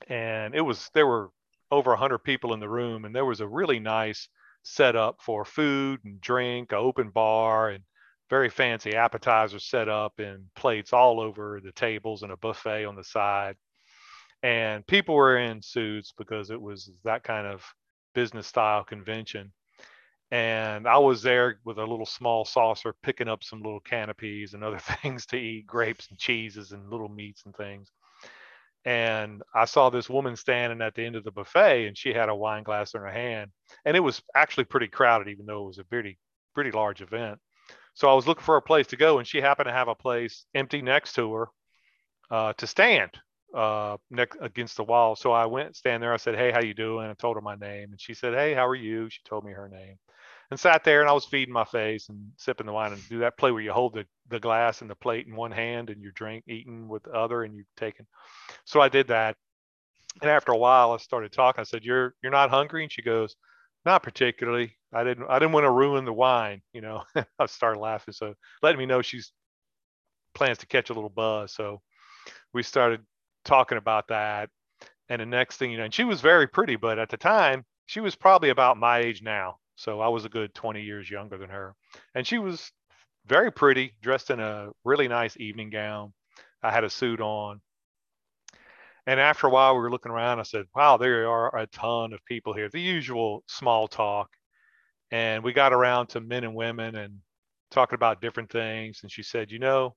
and there were over 100 people in the room, and there was a really nice setup for food and drink, an open bar, and very fancy appetizers set up and plates all over the tables and a buffet on the side. And people were in suits because it was that kind of business style convention. And I was there with a little small saucer, picking up some little canapes and other things to eat, grapes and cheeses and little meats and things. And I saw this woman standing at the end of the buffet, and she had a wine glass in her hand. And it was actually pretty crowded, even though it was a pretty large event. So I was looking for a place to go, and she happened to have a place empty next to her to stand against the wall. So I went, stand there. I said, hey, how you doing? I told her my name. And she said, hey, how are you? She told me her name. And sat there, and I was feeding my face and sipping the wine, and do that play where you hold the glass and the plate in one hand and you drink, eating with the other, and you're taking. So I did that. And after a while, I started talking. I said, you're not hungry? And she goes, not particularly. I didn't want to ruin the wine. You know, I started laughing. So letting me know she's plans to catch a little buzz. So we started talking about that. And the next thing you know, and she was very pretty, but at the time she was probably about my age now. So I was a good 20 years younger than her. And she was very pretty, dressed in a really nice evening gown. I had a suit on. And after a while, we were looking around. I said, wow, there are a ton of people here. The usual small talk. And we got around to men and women and talking about different things. And she said, you know,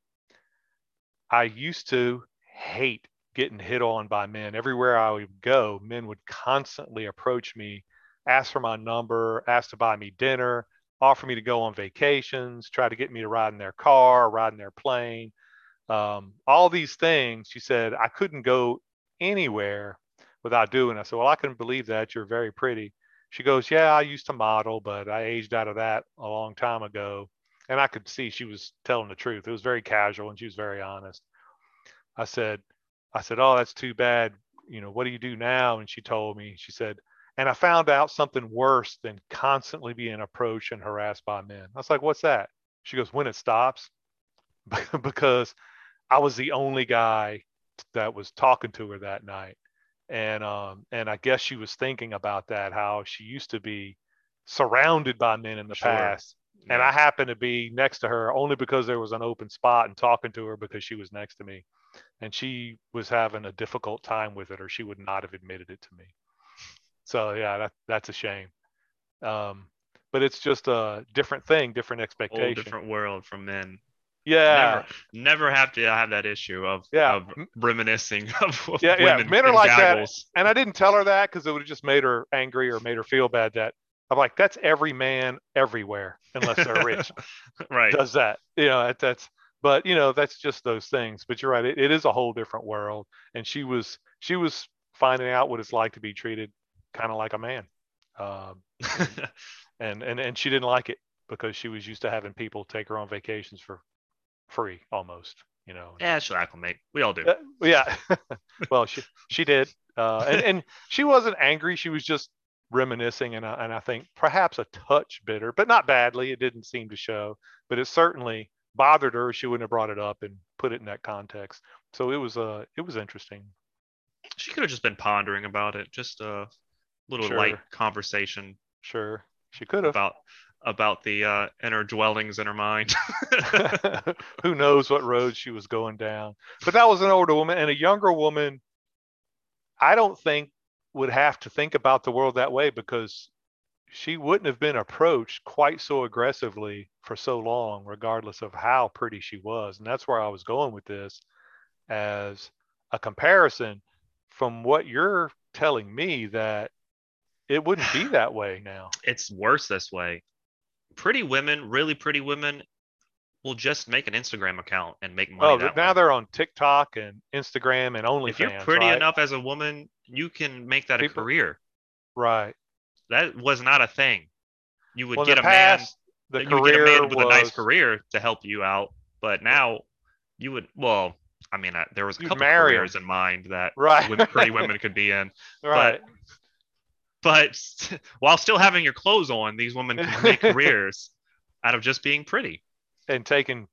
I used to hate getting hit on by men. Everywhere I would go, men would constantly approach me, asked for my number, asked to buy me dinner, offer me to go on vacations, try to get me to ride in their car, ride in their plane, all these things. She said, I couldn't go anywhere without doing it. I said, well, I couldn't believe that. You're very pretty. She goes, yeah, I used to model, but I aged out of that a long time ago. And I could see she was telling the truth. It was very casual and she was very honest. I said, oh, that's too bad. You know, what do you do now? And she told me, she said, and I found out something worse than constantly being approached and harassed by men. I was like, what's that? She goes, when it stops, because I was the only guy that was talking to her that night. And I guess she was thinking about that, how she used to be surrounded by men in the past. Yeah. And I happened to be next to her only because there was an open spot and talking to her because she was next to me. And she was having a difficult time with it, or she would not have admitted it to me. So yeah, that's a shame. But it's just a different thing, different expectation. Whole different world from men. Yeah. Never have to have that issue of reminiscing of women. Men are like goggles. That. And I didn't tell her that because it would have just made her angry or made her feel bad that I'm like, that's every man everywhere unless they're rich. Right. Does that. You know, but you know, that's just those things. But you're right, it is a whole different world. And she was finding out what it's like to be treated kind of like a man. And she didn't like it because she was used to having people take her on vacations for free almost, you know. Yeah, she'll acclimate. We all do. Yeah. Well, she did. And she wasn't angry. She was just reminiscing. And I think perhaps a touch bitter, but not badly. It didn't seem to show, but it certainly bothered her. She wouldn't have brought it up and put it in that context. So it was interesting. She could have just been pondering about it. Just a little light conversation. Sure. She could have. About the inner dwellings in her mind. Who knows what road she was going down. But that was an older woman, and a younger woman, I don't think would have to think about the world that way because she wouldn't have been approached quite so aggressively for so long, regardless of how pretty she was. And that's where I was going with this as a comparison from what you're telling me that it wouldn't be that way now. It's worse this way. Pretty women, really pretty women, will just make an Instagram account and make money. Oh, now they're on TikTok and Instagram and OnlyFans. If you're pretty enough as a woman, you can make that a career. Right. That was not a thing. You would get a man with a nice career to help you out, but now you would. Well, I mean, there was a couple careers in mind that pretty women could be in, right? But while still having your clothes on, these women can make careers out of just being pretty. And taking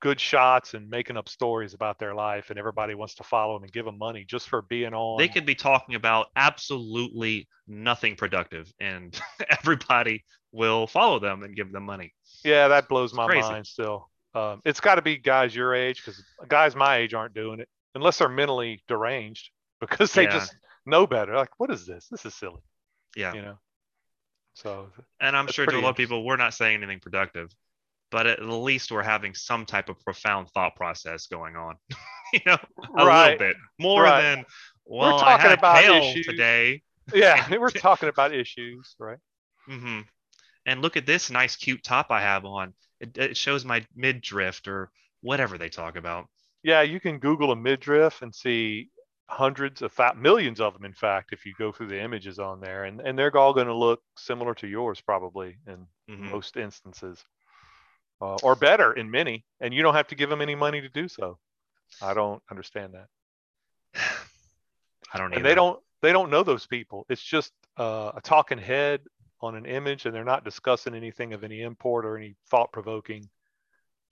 good shots and making up stories about their life. And everybody wants to follow them and give them money just for being on. They could be talking about absolutely nothing productive. And everybody will follow them and give them money. Yeah, that blows my mind still. It's got to be guys your age, because guys my age aren't doing it. Unless they're mentally deranged, because they just know better. Like, what is this? This is silly. Yeah. You know, so. And I'm sure to a lot of people, we're not saying anything productive, but at least we're having some type of profound thought process going on, you know, a little bit more than, well, we're talking about issues today. Yeah. We're talking about issues, right? Mm-hmm. And look at this nice, cute top I have on. It shows my midriff or whatever they talk about. Yeah. You can Google a midriff and see hundreds of millions of them, in fact, if you go through the images on there, and they're all going to look similar to yours probably in most instances, or better in many, and you don't have to give them any money to do so. I don't understand that. I don't either. And they don't know those people. It's just a talking head on an image, and they're not discussing anything of any import or any thought-provoking.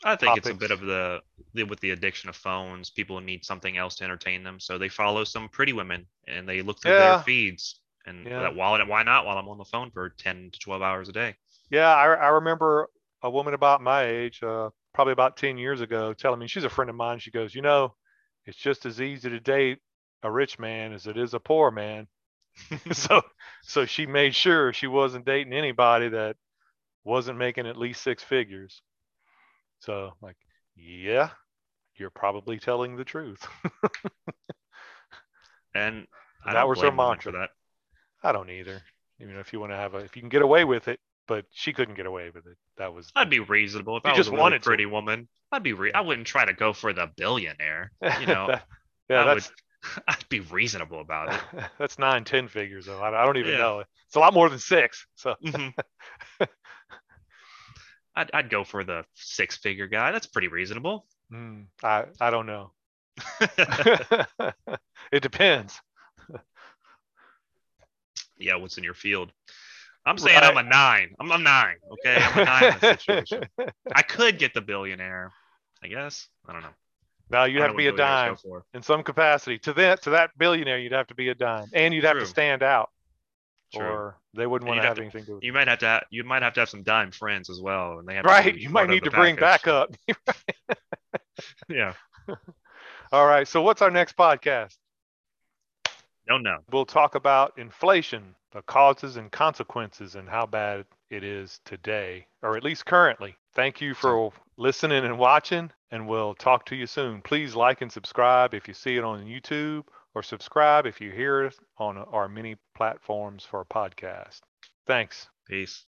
I think topics. It's a bit of with the addiction of phones, people need something else to entertain them. So they follow some pretty women and they look through their feeds and that why not while I'm on the phone for 10 to 12 hours a day. Yeah. I remember a woman about my age, probably about 10 years ago, telling me, she's a friend of mine. She goes, you know, it's just as easy to date a rich man as it is a poor man. so she made sure she wasn't dating anybody that wasn't making at least six figures. So like, yeah, you're probably telling the truth. And that was her mantra. I don't either. You know, if you want to if you can get away with it, but she couldn't get away with it. That was. I'd be reasonable if I just wanted a pretty woman. I wouldn't try to go for the billionaire. You know, I'd be reasonable about it. That's 9-10 figures though. I don't even know. It's a lot more than 6. So I'd go for the 6-figure guy. That's pretty reasonable. I don't know. It depends. Yeah, what's in your field? I'm saying right. I'm a 9. I'm a 9. Okay, I'm a 9 in this situation. I could get the billionaire, I guess. I don't know. No, you'd have to be a dime in some capacity. To that billionaire, you'd have to be a dime, and you'd have to stand out, or they wouldn't want to have anything to do with it. You might have to have some dime friends as well, and they have right. You might need to bring back up. Yeah. All right. So, what's our next podcast? Don't know. We'll talk about inflation, the causes and consequences, and how bad it is today, or at least currently. Thank you for listening and watching, and we'll talk to you soon. Please like and subscribe if you see it on YouTube, or subscribe if you hear it on our many platforms for a podcast. Thanks. Peace.